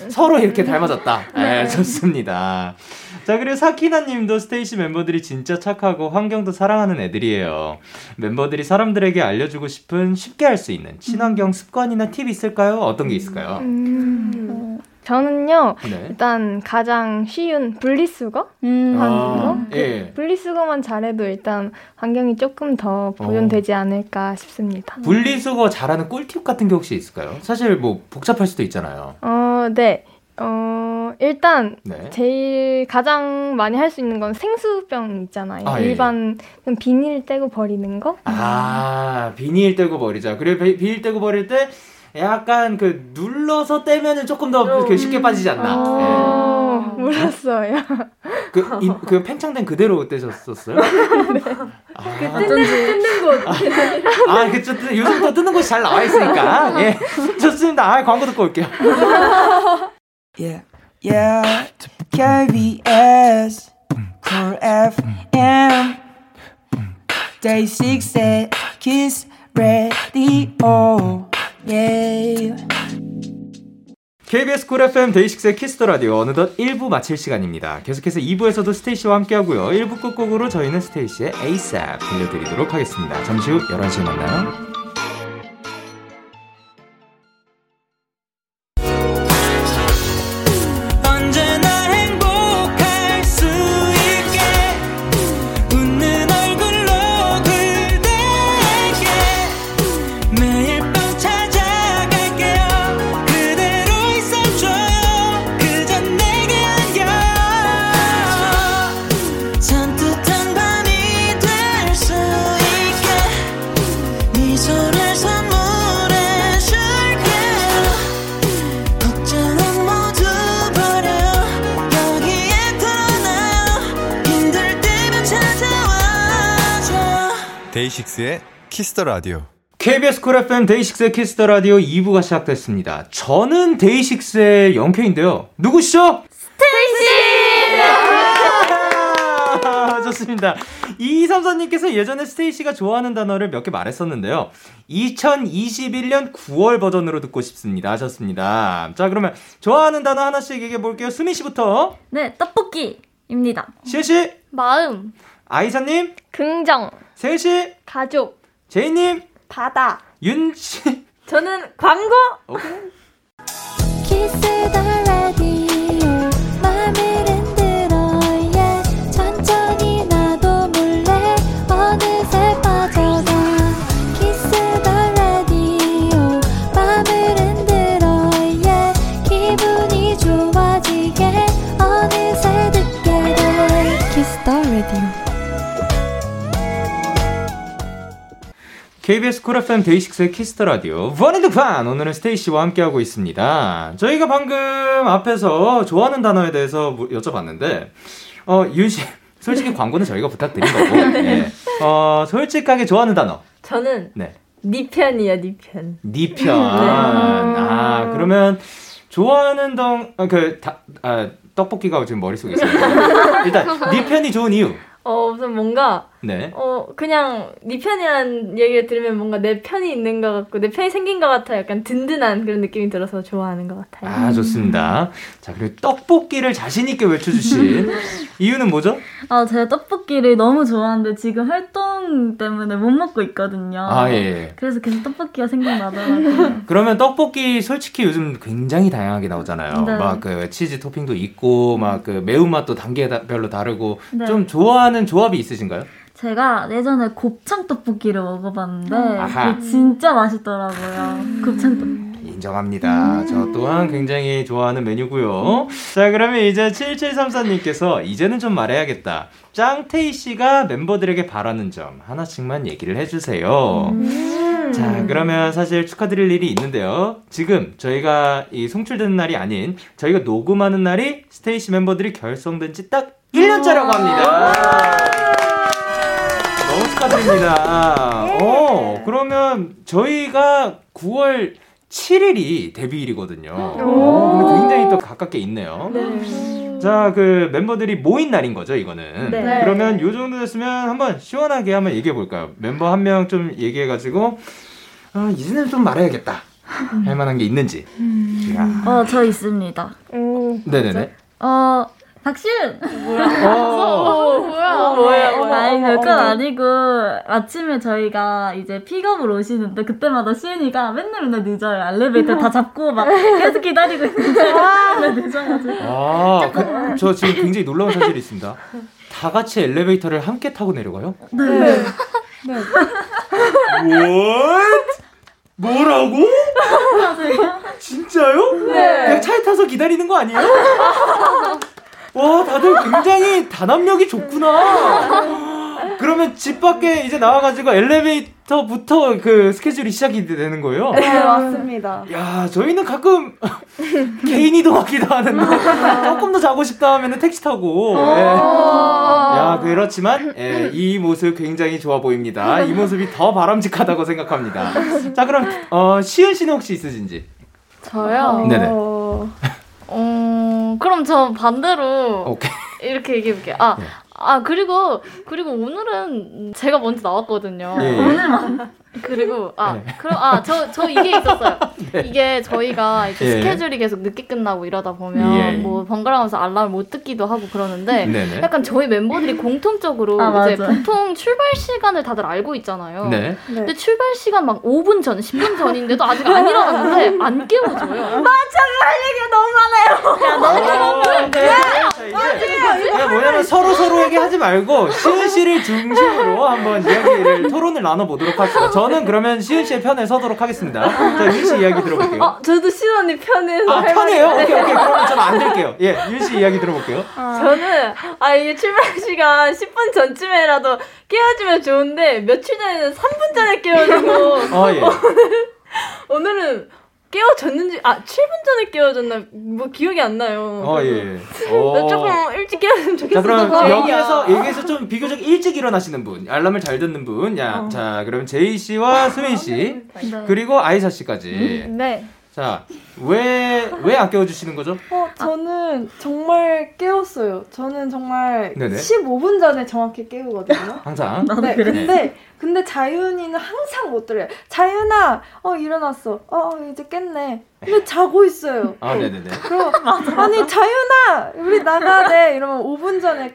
서로 이렇게 닮아졌다. 좋습니다. 자 그리고 사키나님도 스테이시 멤버들이 진짜 착하고 환경도 사랑하는 애들이에요. 멤버들이 사람들에게 알려주고 싶은 쉽게 할 수 있는 친환경 습관이나 팁 있을까요? 어떤 게 있을까요? 저는요, 네. 일단 가장 쉬운 분리수거 하는 거? 예. 분리수거만 잘해도 일단 환경이 조금 더 보존되지 않을까 싶습니다. 분리수거 잘하는 꿀팁 같은 게 혹시 있을까요? 사실 뭐 복잡할 수도 있잖아요. 네. 일단 네. 제일 가장 많이 할 수 있는 건 생수병 있잖아요. 아, 일반 예. 비닐 떼고 버리는 거? 아, 비닐 떼고 버리자. 그리고 비닐 떼고 버릴 때 약간 그 눌러서 떼면은 조금 더 이렇게 쉽게 빠지지 않나? 아, 네. 몰랐어요. 그 팽창된 그대로 떼셨었어요? 네. 아, 그 뜯는 곳. 아, 그쵸. 요즘 또 뜯는 곳이 잘 나와 있으니까. 예, 좋습니다. 아, 광고 듣고 올게요. Yeah, yeah, KBS, Cool FM, Day6의 Kiss Radio, yeah. KBS Cool FM Day6의 Kiss the Radio, 어느덧 1부 마칠 시간입니다. 계속해서 2부에서도 스테이씨와 함께하고요. 1부 끝곡으로 저희는 스테이씨의 ASAP 들려드리도록 하겠습니다. 잠시 후 11시에 만나요. 데이식스의 키스 더 라디오. KBS 쿨 FM 데이식스의 키스 더 라디오 2부가 시작됐습니다. 저는 데이식스의 영케인데요. 누구시죠? 스테이씨! 좋습니다. 2234님께서 예전에 스테이씨가 좋아하는 단어를 몇 개 말했었는데요. 2021년 9월 버전으로 듣고 싶습니다 하셨습니다. 자, 그러면 좋아하는 단어 하나씩 얘기해 볼게요. 수민 씨부터. 네, 떡볶이입니다. 시혜 씨. 마음. 아이사님. 긍정. 세은씨. 가족. 제이님. 바다. 윤씨. 저는 광고. KBS 쿨 FM 데이식스의 키스 더 라디오 원앤드판, 오늘은 스테이씨와 함께하고 있습니다. 저희가 방금 앞에서 좋아하는 단어에 대해서 여쭤봤는데 윤씨, 솔직히 광고는 저희가 부탁드린 거고 네. 솔직하게 좋아하는 단어. 저는 네, 니 편이요. 니 편. 니 편. 네. 아, 그러면 좋아하는 떡볶이가 지금 머릿속에 있어요. 일단 니 편이 좋은 이유. 우선 뭔가, 네. 그냥, 네 편이라는 얘기를 들으면 뭔가 내 편이 있는 것 같고, 내 편이 생긴 것 같아. 약간 든든한 그런 느낌이 들어서 좋아하는 것 같아요. 아, 좋습니다. 자, 그리고 떡볶이를 자신있게 외쳐주신 이유는 뭐죠? 제가 떡볶이를 너무 좋아하는데 지금 활동 때문에 못 먹고 있거든요. 아, 예. 그래서 계속 떡볶이가 생각나더라고요. 그러면 떡볶이 솔직히 요즘 굉장히 다양하게 나오잖아요. 네. 막 그 치즈 토핑도 있고, 막 그 매운맛도 단계별로 다르고, 네. 좀 좋아하는 조합이 있으신가요? 제가 예전에 곱창 떡볶이를 먹어봤는데 그게 진짜 맛있더라고요. 곱창 떡볶이 인정합니다. 저 또한 굉장히 좋아하는 메뉴고요. 자, 그러면 이제 7734님께서 이제는 좀 말해야겠다, 짱테이씨가 멤버들에게 바라는 점 하나씩만 얘기를 해주세요. 자, 그러면 사실 축하드릴 일이 있는데요. 지금 저희가 이 송출되는 날이 아닌 저희가 녹음하는 날이 스테이씨 멤버들이 결성된 지 딱 1년째라고 합니다. 너무 축하드립니다. 그러면 저희가 9월 7일이 데뷔일이거든요. 근데 굉장히 또 가깝게 있네요. 네. 자, 그 멤버들이 모인 날인 거죠, 이거는. 네. 그러면 요 정도 됐으면 한번 시원하게 한번 얘기해 볼까요? 멤버 한 명 좀 얘기해 가지고 이제는 좀 말해야겠다 할 만한 게 있는지. 저 있습니다. 네네네. 박시은! 뭐야? 아니, 별건 아니고, 아침에 저희가 이제 픽업을 오시는데, 그때마다 시은이가 맨날 늦어요. 엘리베이터 다 잡고 막 계속 기다리고 있는데, 맨날 늦어가지고. 아, 저 지금 굉장히 놀라운 사실이 있습니다. 다 같이 엘리베이터를 함께 타고 내려가요? 네. 네. What? 뭐라고? 진짜요? 네. 그냥 차에 타서 기다리는 거 아니에요? 와, 다들 굉장히 단합력이 좋구나. 그러면 집 밖에 이제 나와가지고 엘리베이터부터 그 스케줄이 시작이 되는 거예요? 네, 맞습니다. 야, 저희는 가끔 개인 이동하기도 하는데 조금 더 자고 싶다 하면은 택시 타고. 예. 야, 그렇지만 예, 이 모습 굉장히 좋아 보입니다. 이 모습이 더 바람직하다고 생각합니다. 자, 그럼 시은 씨는 혹시 있으신지? 저요? 네네. 그럼 저 반대로 오케이. 이렇게 얘기해볼게요. 네. 그리고 오늘은 제가 먼저 나왔거든요. 예, 예. 오늘만. 그리고 네. 그럼 저 이게 있었어요. 네. 이게 저희가 이렇게 예. 스케줄이 계속 늦게 끝나고 이러다 보면 예. 뭐 번갈아가면서 알람을 못 듣기도 하고 그러는데 네네. 약간 저희 멤버들이 공통적으로 이제 맞아. 보통 출발 시간을 다들 알고 있잖아요. 네. 네. 근데 출발 시간 막 5분 전, 10분 전인데도 아직 안 일어났는데 안 깨워줘요. 맞아, 할 얘기가 너무 많아요. 야, 너무 많은데. 야, 뭐냐면 서로에게 하지 말고 시은 씨를 중심으로 한번 이야기를 토론을 나눠보도록 합시다. 저는 그러면 시은 씨의 편에 서도록 하겠습니다. 자, 윤 씨 이야기 들어볼게요. 저도 시은 언니 편에서 할 말이에요. 편해요? 오케이. 그러면 저는 안 될게요. 예, 윤 씨 이야기 들어볼게요. 저는 이게 출발 시간 10분 전쯤에라도 깨워주면 좋은데 며칠 전에는 3분 전에 깨워주고 예. 오늘은 깨워졌는지 7분 전에 깨워졌나 뭐 기억이 안 나요. 예. 조금 일찍 깨웠으면 좋겠어요. 자, 그럼 여기에서 좀 비교적 일찍 일어나시는 분, 알람을 잘 듣는 분, 자, 그럼 제이 씨와 수민 씨 그리고 아이사 씨까지. 네. 자, 왜 안 깨워주시는 거죠? 저는 정말 깨웠어요. 저는 정말 네네. 15분 전에 정확히 깨우거든요. 항상. 네, 그래. 근데 자윤이는 항상 못 들어요. 자윤아, 일어났어. 이제 깼네. 근데 자고 있어요. 네네네. 그럼 아니 자윤아, 우리 나가래. 이러면 5분 전에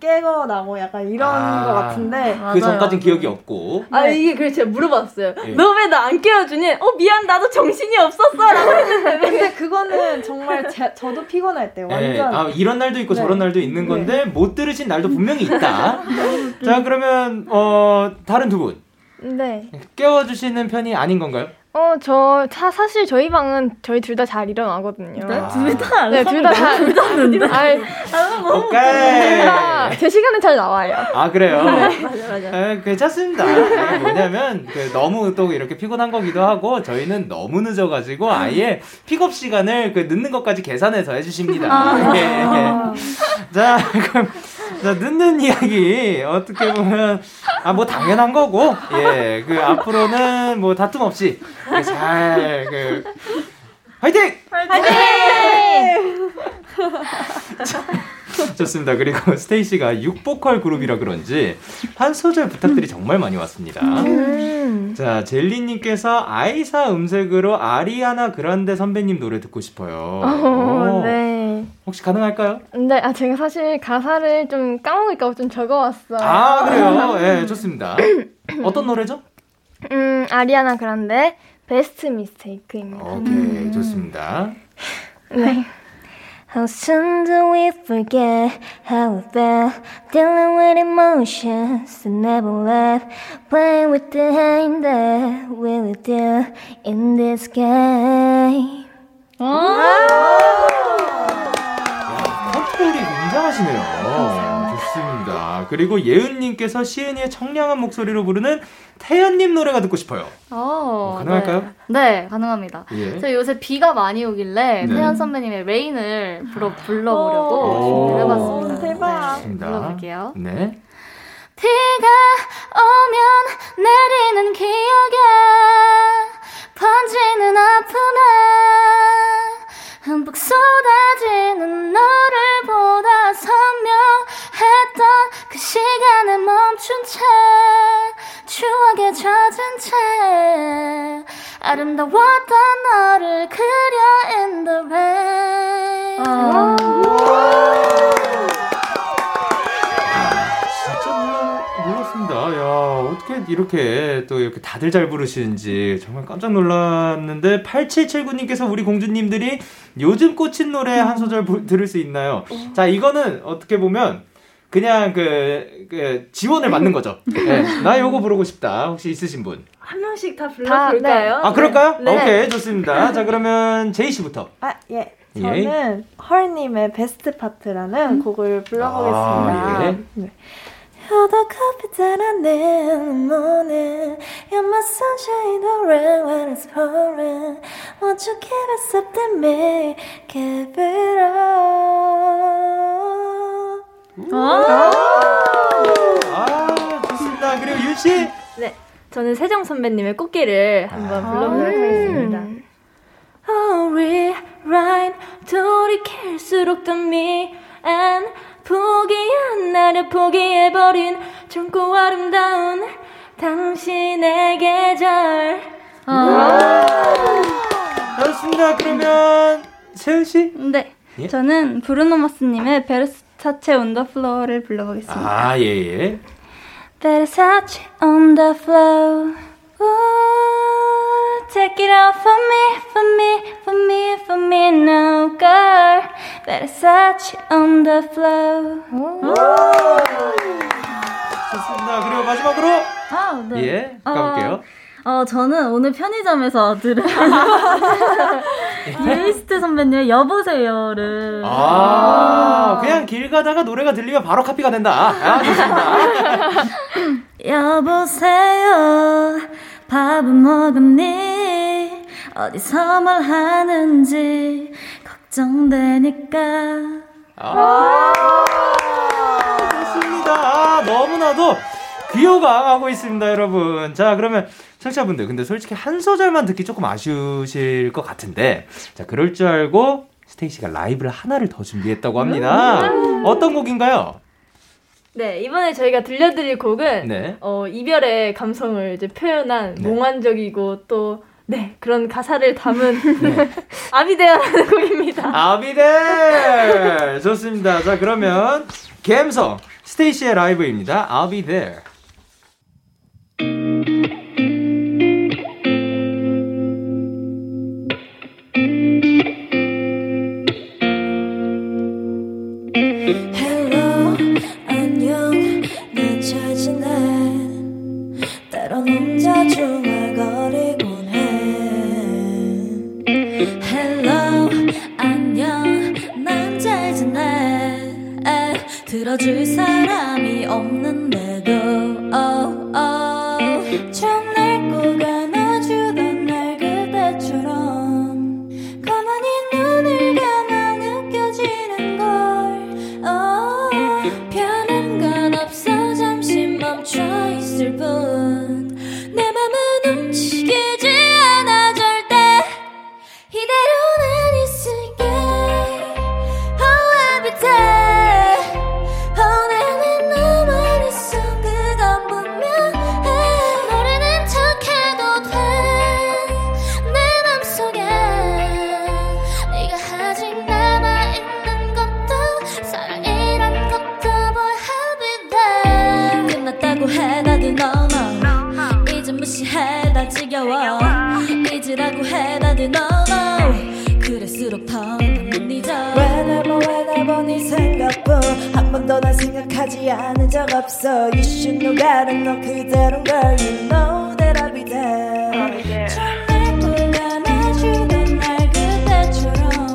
깨거나 뭐 약간 이런 거 같은데. 그 전까진 기억이 없고. 이게 그래서 제가 물어봤어요. 예. 너 왜 나 안 깨워주니? 미안, 나도 정신이 없었어라고 했는데. 근데 그거는 정말 저도 피곤할 때 완전. 예. 이런 날도 있고 네. 저런 날도 있는 건데 네. 못 들으신 날도 분명히 있다. 자, 그러면 다른 두 분. 네. 깨워주시는 편이 아닌 건가요? 사실 저희 방은 저희 둘 다 잘 일어나거든요. 네? 둘 다? 네, 둘 다 잘. 오케이. 제 시간은 잘 나와요. 그래요? 맞아. 괜찮습니다. 왜냐면 너무 또 이렇게 피곤한 거기도 하고 저희는 너무 늦어가지고 아예 픽업 시간을 늦는 것까지 계산해서 해주십니다. 자, 그럼. 자, 늦는 이야기 어떻게 보면 뭐 당연한 거고 예, 앞으로는 뭐 다툼 없이 잘 화이팅! 화이팅! 좋습니다. 그리고 스테이씨가 6보컬 그룹이라 그런지 한 소절 부탁들이 정말 많이 왔습니다. 자, 젤리님께서 아이사 음색으로 아리아나 그란데 선배님 노래 듣고 싶어요. 네. 혹시 가능할까요? 네, 제가 사실 가사를 좀 까먹을까 봐 좀 적어왔어요. 그래요? 네, 좋습니다. 어떤 노래죠? 아리아나 그란데 베스트 미스테이크입니다. 오케이, 좋습니다. 네. How soon do we forget how we felt, dealing with emotions that never left, playing with the hand that we will do in this game. 컷별이 굉장하시네요. 좋습니다. 그리고 예은님께서 시은이의 청량한 목소리로 부르는 태연님 노래가 듣고 싶어요. 가능할까요? 네, 가능합니다. 예. 저 요새 비가 많이 오길래 태연 선배님의 레인을 불러보려고 준비해봤습니다. 대박. 네, 불러볼게요. 네. 비가 오면 내리는 기억에 번지는 아픔에 흠뻑 쏟아지는 너를 보다 선명했던 그 시간에 멈춘 채 추억에 젖은 채 아름다웠던 너를 그려 in the rain. 와. 어떻게 이렇게 또 이렇게 다들 잘 부르시는지 정말 깜짝 놀랐는데 8779님께서 우리 공주님들이 요즘 꽂힌 노래 한 소절 들을 수 있나요? 자, 이거는 어떻게 보면 그냥 그 지원을 받는 거죠. 네, 나 요거 부르고 싶다. 혹시 있으신 분? 한 명씩 다 불러볼까요? 네. 아, 그럴까요? 네. 오케이, 좋습니다. 자, 그러면 제이 씨부터. 아, 예. 저는 헐님의 베스트 파트라는 곡을 불러보겠습니다. 아, 예. 네. You're the coffee that I need in the morning. You're my sunshine in the rain when it's pouring. Won't you give us something, me? Give it up. 아, 좋습니다. 그리고 윤 씨? 네, 저는 세정 선배님의 꽃길을 한번 불러보도록 하겠습니다. Oh, rewrite. 돌이킬수록 더 me and 포기한 나를 포기해버린 젊고 아름다운 당신의 계절. 그렇습니다. 그러면 세은씨? 네, 예? 저는 브루노마스님의 베르사체 온 더 플로우를 불러보겠습니다. 아, 예예. 베르사체 온 더 플로우. Take it all for me, for me, for me, for me, no girl. Better search on the floor. 좋습니다. 그리고 마지막으로 네. 예, 가볼게요. 저는 오늘 편의점에서 들은 데이시스 선배님의 여보세요를 그냥 길 가다가 노래가 들리면 바로 카피가 된다. 아, 좋습니다. 여보세요, 밥은 먹었니? 어디서 뭘 하는지 걱정되니까. 좋습니다. 너무나도 귀여워하고 있습니다, 여러분. 자, 그러면 청취자분들, 근데 솔직히 한 소절만 듣기 조금 아쉬우실 것 같은데, 자, 그럴 줄 알고 스테이씨가 라이브를 하나를 더 준비했다고 합니다. 어떤 곡인가요? 네, 이번에 저희가 들려드릴 곡은 이별의 감성을 이제 표현한 몽환적이고 또 그런 가사를 담은 아비데라는 곡입니다. 아비데! 좋습니다. 자, 그러면 감성 스테이씨의 라이브입니다. I'll be there. 들어줄 사람이 없는데도 처음 날 꼭 안아주던 날 그때처럼 가만히 눈을 감아 느껴지는 걸 변한 건 없어 잠시 멈춰 있을 뿐 내 맘은 움직이지 않아 절대 이대로는 있을게 Oh, I'll be there. 지겨워 잊으라고 해 나도 no no 그럴수록 더 못 잊어 Whenever 네 생각뿐 한 번도 날 생각하지 않은 적 없어 You should know that I'm not 그대로인 걸 You know that I'll be there 정말 꿈과 날 주던 날 그때처럼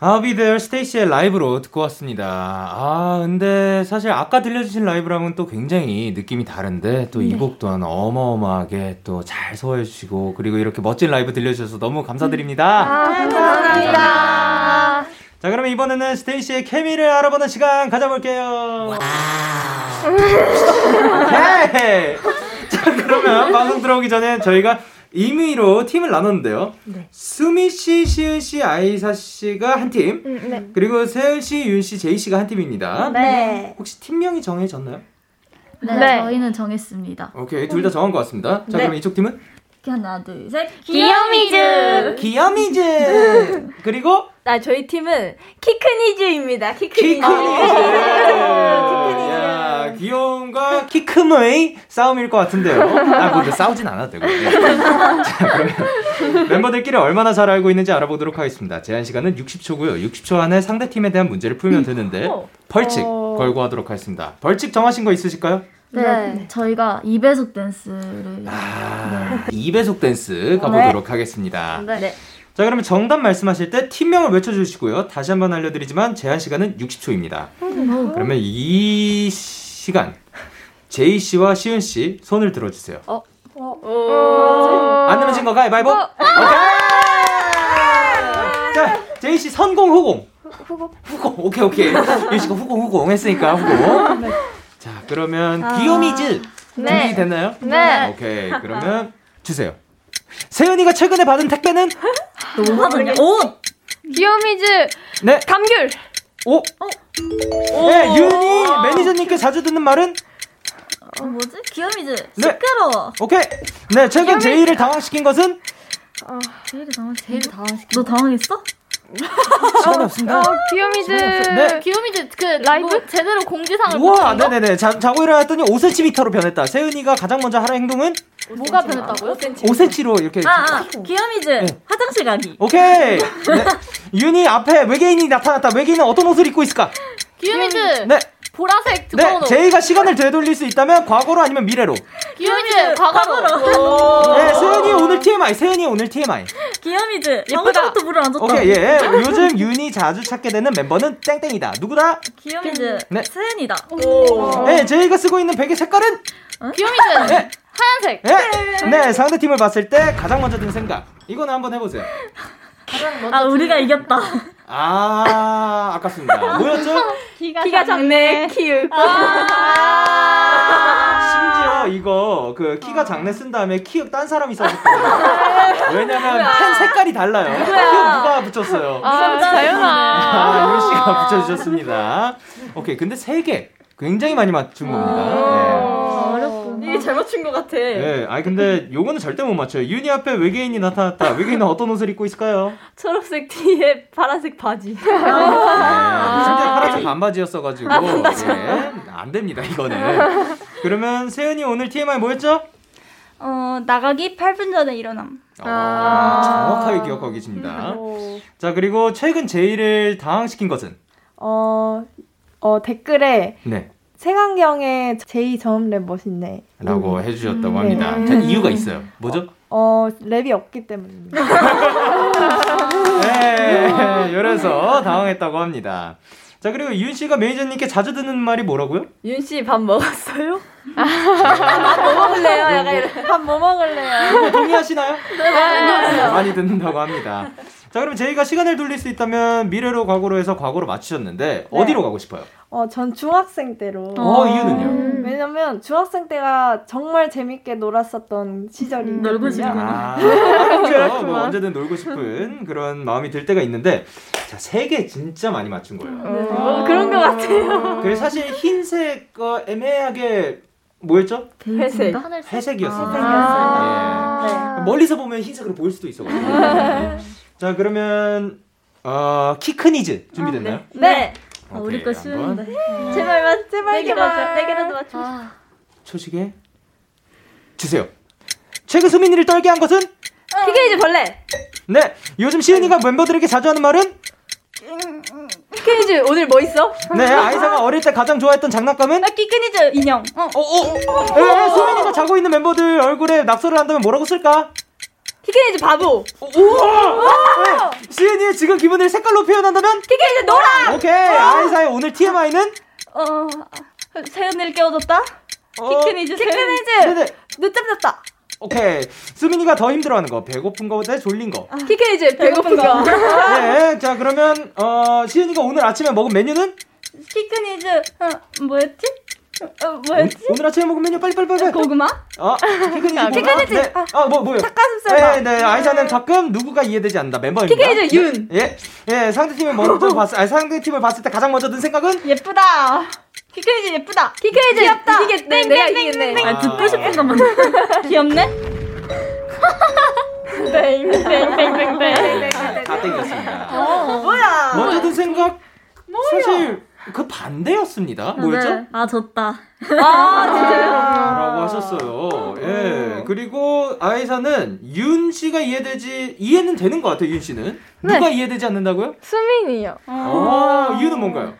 I'll be there, 스테이씨의 라이브로 듣고 왔습니다. 아, 근데 사실 아까 들려주신 라이브랑은 또 굉장히 느낌이 다른데 또 이 곡 또한 어마어마하게 또 잘 소화해주시고 그리고 이렇게 멋진 라이브 들려주셔서 너무 감사드립니다. 아, 감사합니다. 자, 그러면 이번에는 스테이씨의 케미를 알아보는 시간 가져볼게요. 네. 자, 그러면 방송 들어오기 전에 저희가 임의로 팀을 나눴는데요. 네. 수미 씨, 시은 씨, 아이사 씨가 한 팀, 네. 그리고 세은 씨, 윤 씨, 제이 씨가 한 팀입니다. 네. 혹시 팀명이 정해졌나요? 네, 네. 저희는 정했습니다. 오케이, 둘 다 정한 것 같습니다. 자, 네. 그럼 이쪽 팀은? 하나, 둘, 셋. 귀요미즈! 귀요미즈! 그리고? 아, 저희 팀은 키크니즈입니다. 키크니즈. 키크니즈. 귀여움과 키크의 싸움일 것 같은데요. 아, 근데 싸우진 않아도 되고. 네. 자, 그러면 멤버들끼리 얼마나 잘 알고 있는지 알아보도록 하겠습니다. 제한 시간은 60초고요. 60초 안에 상대 팀에 대한 문제를 풀면 되는데 벌칙 걸고 하도록 하겠습니다. 벌칙 정하신 거 있으실까요? 네, 네. 저희가 2배속 댄스를. 아, 네. 2배속 댄스 가보도록 네. 하겠습니다. 네. 네. 자, 그러면 정답 말씀하실 때 팀명을 외쳐주시고요. 다시 한번 알려드리지만 제한 시간은 60초입니다. 그러면 이 시간 제이 씨와 시은 씨 손을 들어주세요. 안 들어진 거 가위바위보. 오케이. 자, 제이 씨 선공 후공. 후공. 오케이 오케이. 윤 씨가 후공 했으니까 후공. 네. 자, 그러면 귀요미즈 네. 준비됐나요? 네. 오케이. 그러면 주세요. 세은이가 최근에 받은 택배는 뭐거든요? 옷. 귀요미즈. 네. 감귤. 오. 네, 윤이 매니저님께 자주 듣는 말은? 뭐지? 귀요미즈. 네. 시끄러워. 오케이. 네, 최근 귀요미즈. 제이를 당황시킨 것은? 제이를 당황시킨. 너 당황했어? 시간 없습니다. 귀요미즈. 네. 귀요미즈 그 라이브 제대로 공지사항을. 우와, 네네네. 자고 일어났더니 5cm로 변했다. 세은이가 가장 먼저 하는 행동은? 뭐가 변했다고요? 5cm로 이렇게. 귀요미즈. 네. 화장실 가기. 오케이. 네. 윤이 앞에 외계인이 나타났다. 외계인은 어떤 옷을 입고 있을까? 귀요미즈. 네. 보라색 두꺼운 옷. 네. 제이가 시간을 되돌릴 수 있다면 과거로 아니면 미래로? 귀요미즈. 과거로. 네. 세은이 오늘 TMI. 귀요미즈. 예쁘다부터 물을 안 줬다. 오케이. 예. 요즘 윤이 자주 찾게 되는 멤버는 땡땡이다. 누구다? 귀요미즈. 네. 세은이다. 오. 네. 제이가 쓰고 있는 베개 색깔은? 귀요미즈. 네. 하얀색. 네. 네. 상대팀을 봤을 때 가장 먼저 든 생각. 이거는 한번 해보세요. 아, 우리가 이겼다. 아, 아깝습니다. 뭐였죠? 키가 작네, 키읔. 심지어 이거 그 키가 작네 쓴 다음에 키읔 딴 사람이 써줬거든요. 왜냐면 펜 색깔이 달라요. 키읔 누가 붙였어요? 자연아. 아, 윤 씨가 붙여주셨습니다. 오케이, 근데 3개 굉장히 많이 맞춘 겁니다. 네. 이게 잘 맞춘 것 같아. 네, 아니 근데 요거는 절대 못 맞춰요. 윤희 앞에 외계인이 나타났다. 외계인은 어떤 옷을 입고 있을까요? 초록색 티에 파란색 바지. 네, 진짜 파란색 반바지였어가지고 네, 안 됩니다 이거는. 그러면 세은이 오늘 TMI 뭐였죠? 나가기 8분 전에 일어남. 정확하게 기억하고 계십니다. 자, 그리고 최근 제이를 당황시킨 것은? 댓글에. 네. 색안경에 제이 저음 랩 멋있네 라고 해주셨다고 합니다. 네. 자, 이유가 있어요. 뭐죠? 랩이 없기 때문입니다. 네, 이래서 당황했다고 합니다. 자, 그리고 윤씨가 매니저님께 자주 듣는 말이 뭐라고요? 윤씨 밥 먹었어요? 밥 뭐 먹을래요? 약간 이런. 밥 뭐 먹을래요? 동의하시나요? 네, 많이 듣는다고 합니다. 자, 그럼 제이가 시간을 돌릴 수 있다면 미래로 과거로 해서 과거로 맞추셨는데 네. 어디로 가고 싶어요? 전 중학생 때로. 이유는요? 왜냐면 중학생 때가 정말 재밌게 놀았었던 시절이. 놀고 싶은. 그렇죠. 뭐 언제든 놀고 싶은 그런 마음이 들 때가 있는데 자, 3개 진짜 많이 맞춘 거예요. 네. 그런 것 같아요. 그래서 사실 흰색과 애매하게 뭐였죠? 회색. 회색이었습니다. 네. 멀리서 보면 흰색으로 보일 수도 있어요. 자, 그러면 키크니즈 준비됐나요? 네. 오케이, 우리 거 쉬운데. 제발. 4개라도 맞추고 싶어. 초식에 주세요. 최근 수민이를 떨게 한 것은? 키크니즈 벌레. 네. 요즘 시은이가 멤버들에게 자주 하는 말은? 키크니즈 오늘 뭐 있어? 네. 아이사가 어릴 때 가장 좋아했던 장난감은? 키크니즈 인형. 수민이가 자고 있는 멤버들 얼굴에 낙서를 한다면 뭐라고 쓸까? 키키니즈 바보. 우와! 시은이의 지금 기분을 색깔로 표현한다면? 키키니즈 노랑! 오케이. 아이사의 오늘 TMI는? 세은이를 깨워줬다? 키키니즈. 키키니즈. 늦잠 잤다. 오케이. 수민이가 더 힘들어하는 거. 배고픈 거보다 졸린 거. 키키니즈. 배고픈 거. 네. 자, 그러면, 시은이가 오늘 아침에 먹은 메뉴는? 키키니즈. 뭐였지? 뭐였지? 오늘 아침에 먹은 메뉴 빨리. 고구마? 키키니즈. 네. 뭐요? 닭가슴살. 네. 아이샤는 가끔 누구가 이해되지 않는다. 멤버입니다. 키키니즈 윤. 예. 상대팀을 먼저 상대팀을 봤을 때 가장 먼저 든 생각은? 예쁘다. 키키니즈 예쁘다. 키키니즈 귀엽다. 이게 땡땡땡땡. 아, 듣고 싶은 것만. 귀엽네? 땡땡땡땡땡. 다 땡겼습니다. 뭐야? 먼저 든 생각? 사실 그 반대였습니다. 네. 뭐였죠? 아, 졌다. 진짜요? 라고 하셨어요. 예. 그리고 아이사는 윤 씨가 이해는 되는 것 같아요, 윤 씨는. 네. 누가 이해되지 않는다고요? 수민이요. 이유는 뭔가요?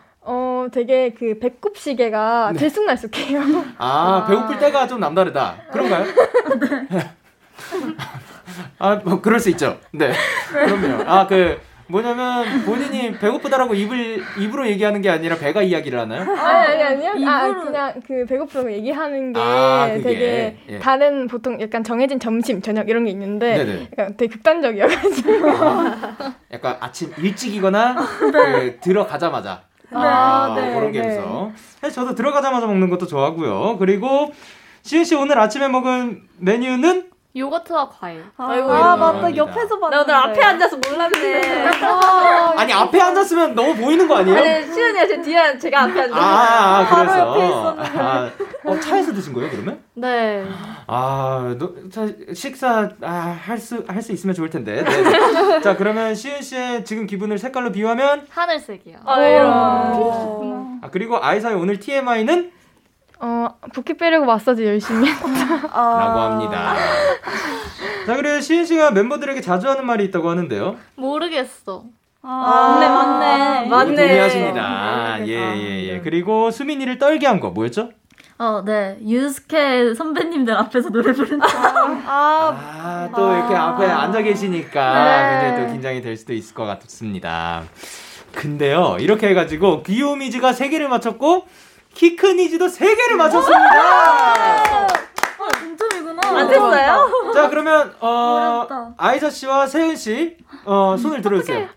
되게 그 배꼽 시계가 들쑥날쑥해요. 배고플 때가 좀 남다르다. 그런가요? 네. 뭐 그럴 수 있죠. 네. 그럼요. 뭐냐면 본인이 배고프다라고 입으로 얘기하는 게 아니라 배가 이야기를 하나요? 아니요. 그냥 그 배고프다고 얘기하는 게 되게 다른 보통 약간 정해진 점심, 저녁 이런 게 있는데 약간 되게 극단적이어가지고 약간 아침 일찍이거나 들어가자마자 그런 게 있어. 저도 들어가자마자 먹는 것도 좋아하고요. 그리고 시은 씨 오늘 아침에 먹은 메뉴는? 요거트와 과일. 맞다. 옆에서 봤는데. 나 오늘 앞에 앉아서 몰랐네. 아니 앞에 앉았으면 너무 보이는 거 아니에요? 아니 시은이가 제 뒤에, 제가 앞에 앉았어요. 바로 옆에 있었는데. 차에서 드신 거예요 그러면? 네. 식사 할 수 있으면 좋을 텐데. 네. 자 그러면 시은 씨의 지금 기분을 색깔로 비유하면 하늘색이요. 그리고 아이사의 오늘 TMI는? 붓기 빼려고 마사지 열심히 했다. 라고 합니다. 자, 그래서 시은씨가 멤버들에게 자주 하는 말이 있다고 하는데요. 모르겠어. 맞네. 동의하십니다. 예. 그리고 수민이를 떨게 한 거 뭐였죠? 유스케 선배님들 앞에서 노래 부른다. 또 이렇게 앞에 앉아 계시니까 굉장히 또 긴장이 될 수도 있을 것 같습니다. 근데요, 이렇게 해가지고 귀요미즈가 3개를 맞췄고 키크니즈도 3개를 맞췄습니다. 진짜이구나. 맞았어요? 자 그러면 아이자 씨와 세은 씨 손을 들어주세요.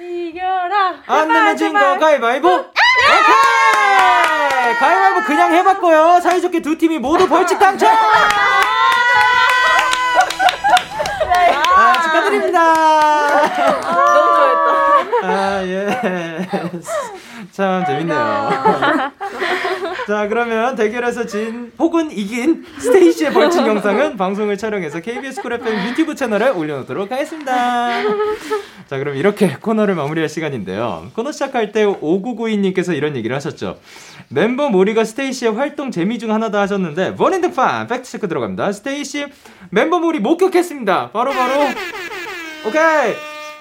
이겨라. 안 내면 진 거 가위바위보. 오케이. 가위바위보 그냥 해봤고요. 사이좋게 두 팀이 모두 벌칙 당첨. 축하드립니다. 너무 좋아했다. 예. 참 재밌네요. 자 그러면 대결에서 진 혹은 이긴 스테이씨의 벌칙 영상은 방송을 촬영해서 KBS 쿨 FM 유튜브 채널에 올려놓도록 하겠습니다. 자 그럼 이렇게 코너를 마무리할 시간인데요. 코너 시작할 때 5992님께서 이런 얘기를 하셨죠. 멤버 모리가 스테이씨의 활동 재미 중 하나다 하셨는데 원앤드판 팩트체크 들어갑니다. 스테이씨 멤버 모리 목격했습니다. 바로 오케이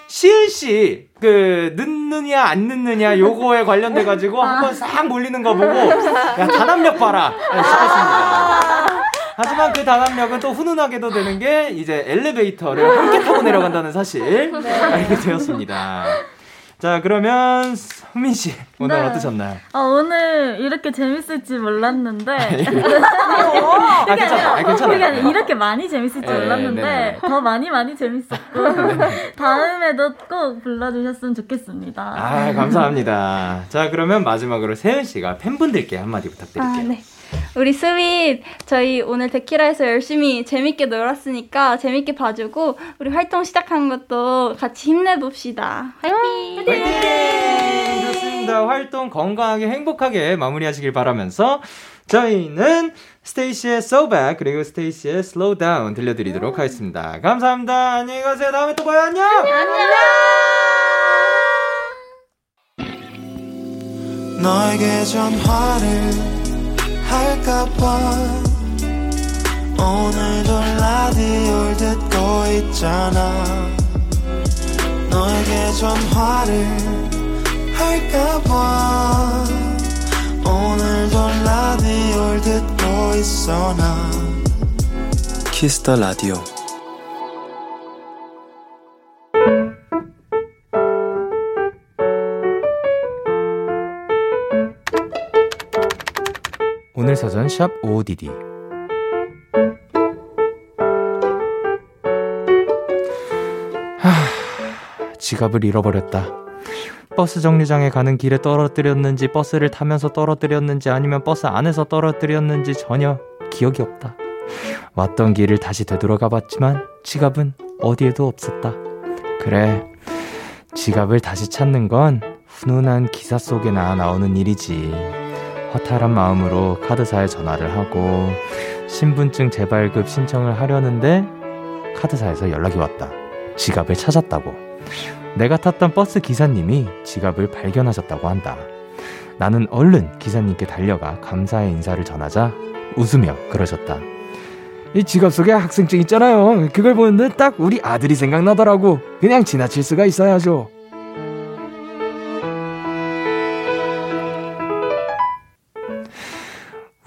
시은씨 늦느냐 안 늦느냐 요거에 관련돼가지고 한번 싹 몰리는 거 보고 단합력 봐라 싶었습니다. 하지만 그 단합력은 또 훈훈하게도 되는 게 이제 엘리베이터를 함께 타고 내려간다는 사실 알게 되었습니다. 자 그러면 수민씨 오늘 어떠셨나요? 오늘 이렇게 재밌을지 몰랐는데 괜찮아요. 이렇게 많이 재밌을지 몰랐는데 더 많이 재밌었고 다음에도 꼭 불러주셨으면 좋겠습니다. 감사합니다. 자 그러면 마지막으로 세은씨가 팬분들께 한마디 부탁드릴게요. 네. 우리 스윗 저희 오늘 데키라에서 열심히 재밌게 놀았으니까 재밌게 봐주고 우리 활동 시작한 것도 같이 힘내봅시다. 화이팅! 좋습니다. 활동 건강하게 행복하게 마무리하시길 바라면서 저희는 스테이시의 So Back 그리고 스테이시의 Slow Down 들려드리도록 하겠습니다. 감사합니다. 안녕히 가세요. 다음에 또 봐요. 안녕! 너에게 전화를 할까봐 오늘도 라디오를 듣고 있잖아. 너에게 전화를 할까봐 오늘도 라디오를 듣고 있어 나. 키스 더 라디오 오늘 사전 샵 OODD. 하, 지갑을 잃어버렸다. 버스 정류장에 가는 길에 떨어뜨렸는지, 버스를 타면서 떨어뜨렸는지, 아니면 버스 안에서 떨어뜨렸는지 전혀 기억이 없다. 왔던 길을 다시 되돌아가 봤지만 지갑은 어디에도 없었다. 그래, 지갑을 다시 찾는 건 훈훈한 기사 속에나 나오는 일이지. 허탈한 마음으로 카드사에 전화를 하고 신분증 재발급 신청을 하려는데 카드사에서 연락이 왔다. 지갑을 찾았다고. 내가 탔던 버스 기사님이 지갑을 발견하셨다고 한다. 나는 얼른 기사님께 달려가 감사의 인사를 전하자 웃으며 그러셨다. 이 지갑 속에 학생증 있잖아요. 그걸 보는데 딱 우리 아들이 생각나더라고. 그냥 지나칠 수가 있어야죠.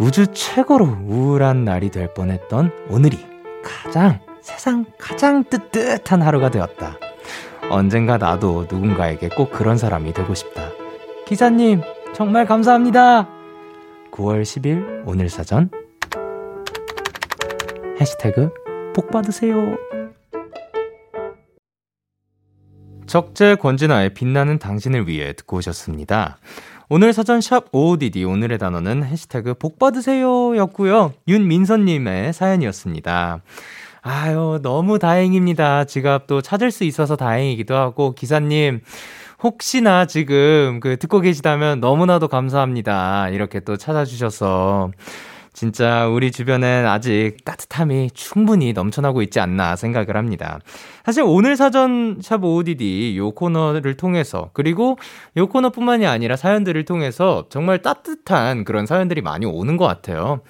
우주 최고로 우울한 날이 될 뻔했던 오늘이 세상 가장 뜨뜻한 하루가 되었다. 언젠가 나도 누군가에게 꼭 그런 사람이 되고 싶다. 기사님, 정말 감사합니다. 9월 10일 오늘 사전 해시태그 복 받으세요. 적재 권진아의 빛나는 당신을 위해 듣고 오셨습니다. 오늘 사전 샵 OODD, 오늘의 단어는 해시태그 복 받으세요 였고요. 윤민선님의 사연이었습니다. 아유, 너무 다행입니다. 지갑도 찾을 수 있어서 다행이기도 하고, 기사님 혹시나 지금 듣고 계시다면 너무나도 감사합니다. 이렇게 또 찾아주셔서 진짜 우리 주변엔 아직 따뜻함이 충분히 넘쳐나고 있지 않나 생각을 합니다. 사실 오늘 사전 샵 OODD 요 코너를 통해서, 그리고 요 코너뿐만이 아니라 사연들을 통해서 정말 따뜻한 그런 사연들이 많이 오는 것 같아요.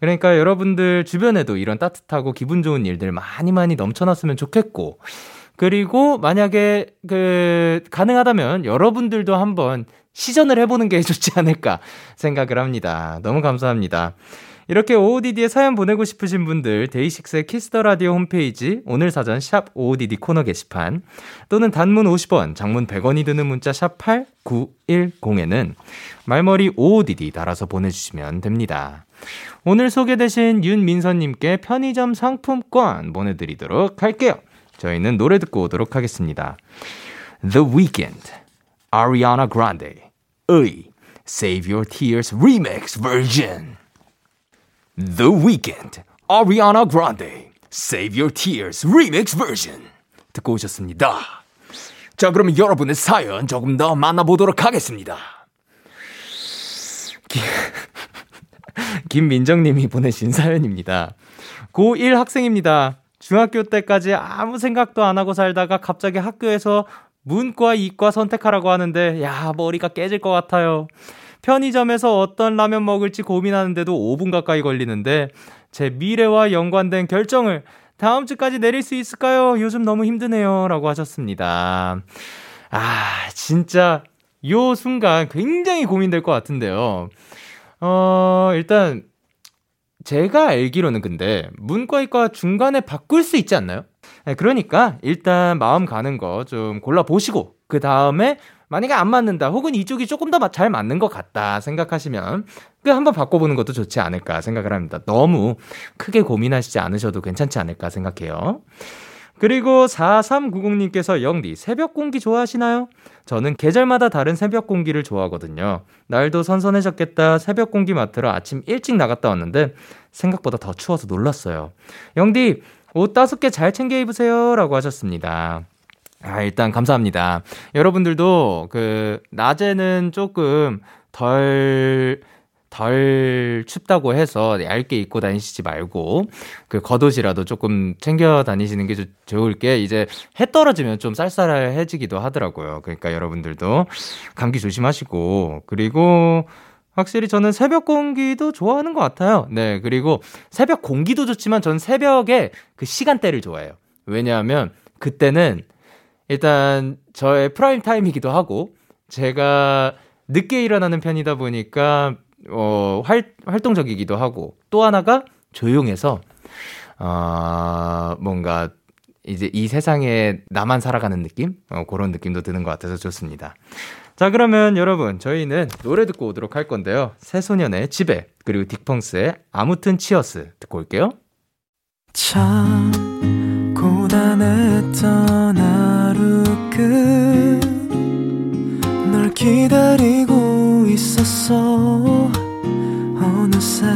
그러니까 여러분들 주변에도 이런 따뜻하고 기분 좋은 일들 많이 넘쳐났으면 좋겠고, 그리고 만약에 가능하다면 여러분들도 한번 시전을 해보는 게 좋지 않을까 생각을 합니다. 너무 감사합니다. 이렇게 OODD에 사연 보내고 싶으신 분들 데이식스의 키스 더 라디오 홈페이지 오늘 사전 샵 OODD 코너 게시판, 또는 단문 50원, 장문 100원이 드는 문자 샵 8910에는 말머리 OODD 달아서 보내주시면 됩니다. 오늘 소개되신 윤민선님께 편의점 상품권 보내드리도록 할게요. 저희는 노래 듣고 오도록 하겠습니다. The Weeknd, Ariana Grande, Save Your Tears Remix Version. The Weeknd, Ariana Grande, Save Your Tears Remix Version. 듣고 오셨습니다. 자, 그러면 여러분의 사연 조금 더 만나보도록 하겠습니다. 김민정님이 보내신 사연입니다. 고1 학생입니다. 중학교 때까지 아무 생각도 안 하고 살다가 갑자기 학교에서 문과 이과 선택하라고 하는데 머리가 깨질 것 같아요. 편의점에서 어떤 라면 먹을지 고민하는데도 5분 가까이 걸리는데 제 미래와 연관된 결정을 다음 주까지 내릴 수 있을까요? 요즘 너무 힘드네요. 라고 하셨습니다. 진짜 요 순간 굉장히 고민될 것 같은데요. 일단 제가 알기로는 근데 문과 이과 중간에 바꿀 수 있지 않나요? 그러니까 일단 마음 가는 거 좀 골라보시고, 그 다음에 만약에 안 맞는다, 혹은 이쪽이 조금 더 잘 맞는 것 같다 생각하시면 한번 바꿔보는 것도 좋지 않을까 생각을 합니다. 너무 크게 고민하시지 않으셔도 괜찮지 않을까 생각해요. 그리고 4390님께서 영디, 새벽 공기 좋아하시나요? 저는 계절마다 다른 새벽 공기를 좋아하거든요. 날도 선선해졌겠다. 새벽 공기 맡으러 아침 일찍 나갔다 왔는데 생각보다 더 추워서 놀랐어요. 영디, 옷 5개 잘 챙겨 입으세요. 라고 하셨습니다. 일단 감사합니다. 여러분들도 낮에는 조금 덜 춥다고 해서 얇게 입고 다니시지 말고 겉옷이라도 조금 챙겨 다니시는 게 좋을 게, 이제 해 떨어지면 좀 쌀쌀해지기도 하더라고요. 그러니까 여러분들도 감기 조심하시고, 그리고 확실히 저는 새벽 공기도 좋아하는 것 같아요. 네, 그리고 새벽 공기도 좋지만 저는 새벽에 시간대를 좋아해요. 왜냐하면 그때는 일단 저의 프라임 타임이기도 하고, 제가 늦게 일어나는 편이다 보니까 활동적이기도 하고, 또 하나가 조용해서 뭔가 이제 이 세상에 나만 살아가는 느낌? 그런 느낌도 드는 것 같아서 좋습니다. 자, 그러면 여러분 저희는 노래 듣고 오도록 할 건데요. 새소년의 집에, 그리고 딕펑스의 아무튼 치어스 듣고 올게요. 참 고단했던 하루 끝 널 기다리고 있었어. 어느새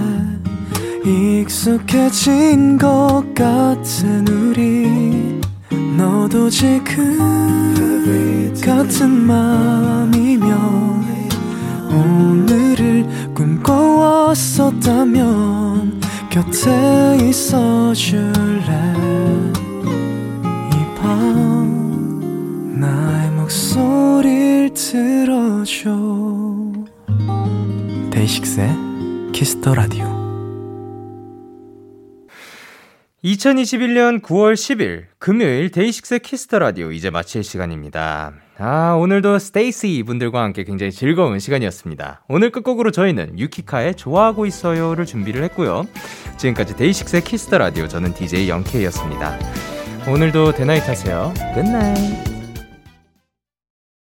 익숙해진 것 같은 우리, 너도 지금 같은 맘이면 오늘을 꿈꿔왔었다면 곁에 있어줄래. 이 밤 나의 목소리를 들어줘. 데이식스의 키스 더 라디오. 2021년 9월 10일 금요일 데이식스의 키스 더 라디오 이제 마칠 시간입니다. 아, 오늘도 스테이시 분들과 함께 굉장히 즐거운 시간이었습니다. 오늘 끝곡으로 저희는 유키카의 좋아하고 있어요를 준비를 했고요. 지금까지 데이식스의 키스 더 라디오, 저는 DJ 영케이였습니다. 오늘도 대나잇 하세요. 굿나잇.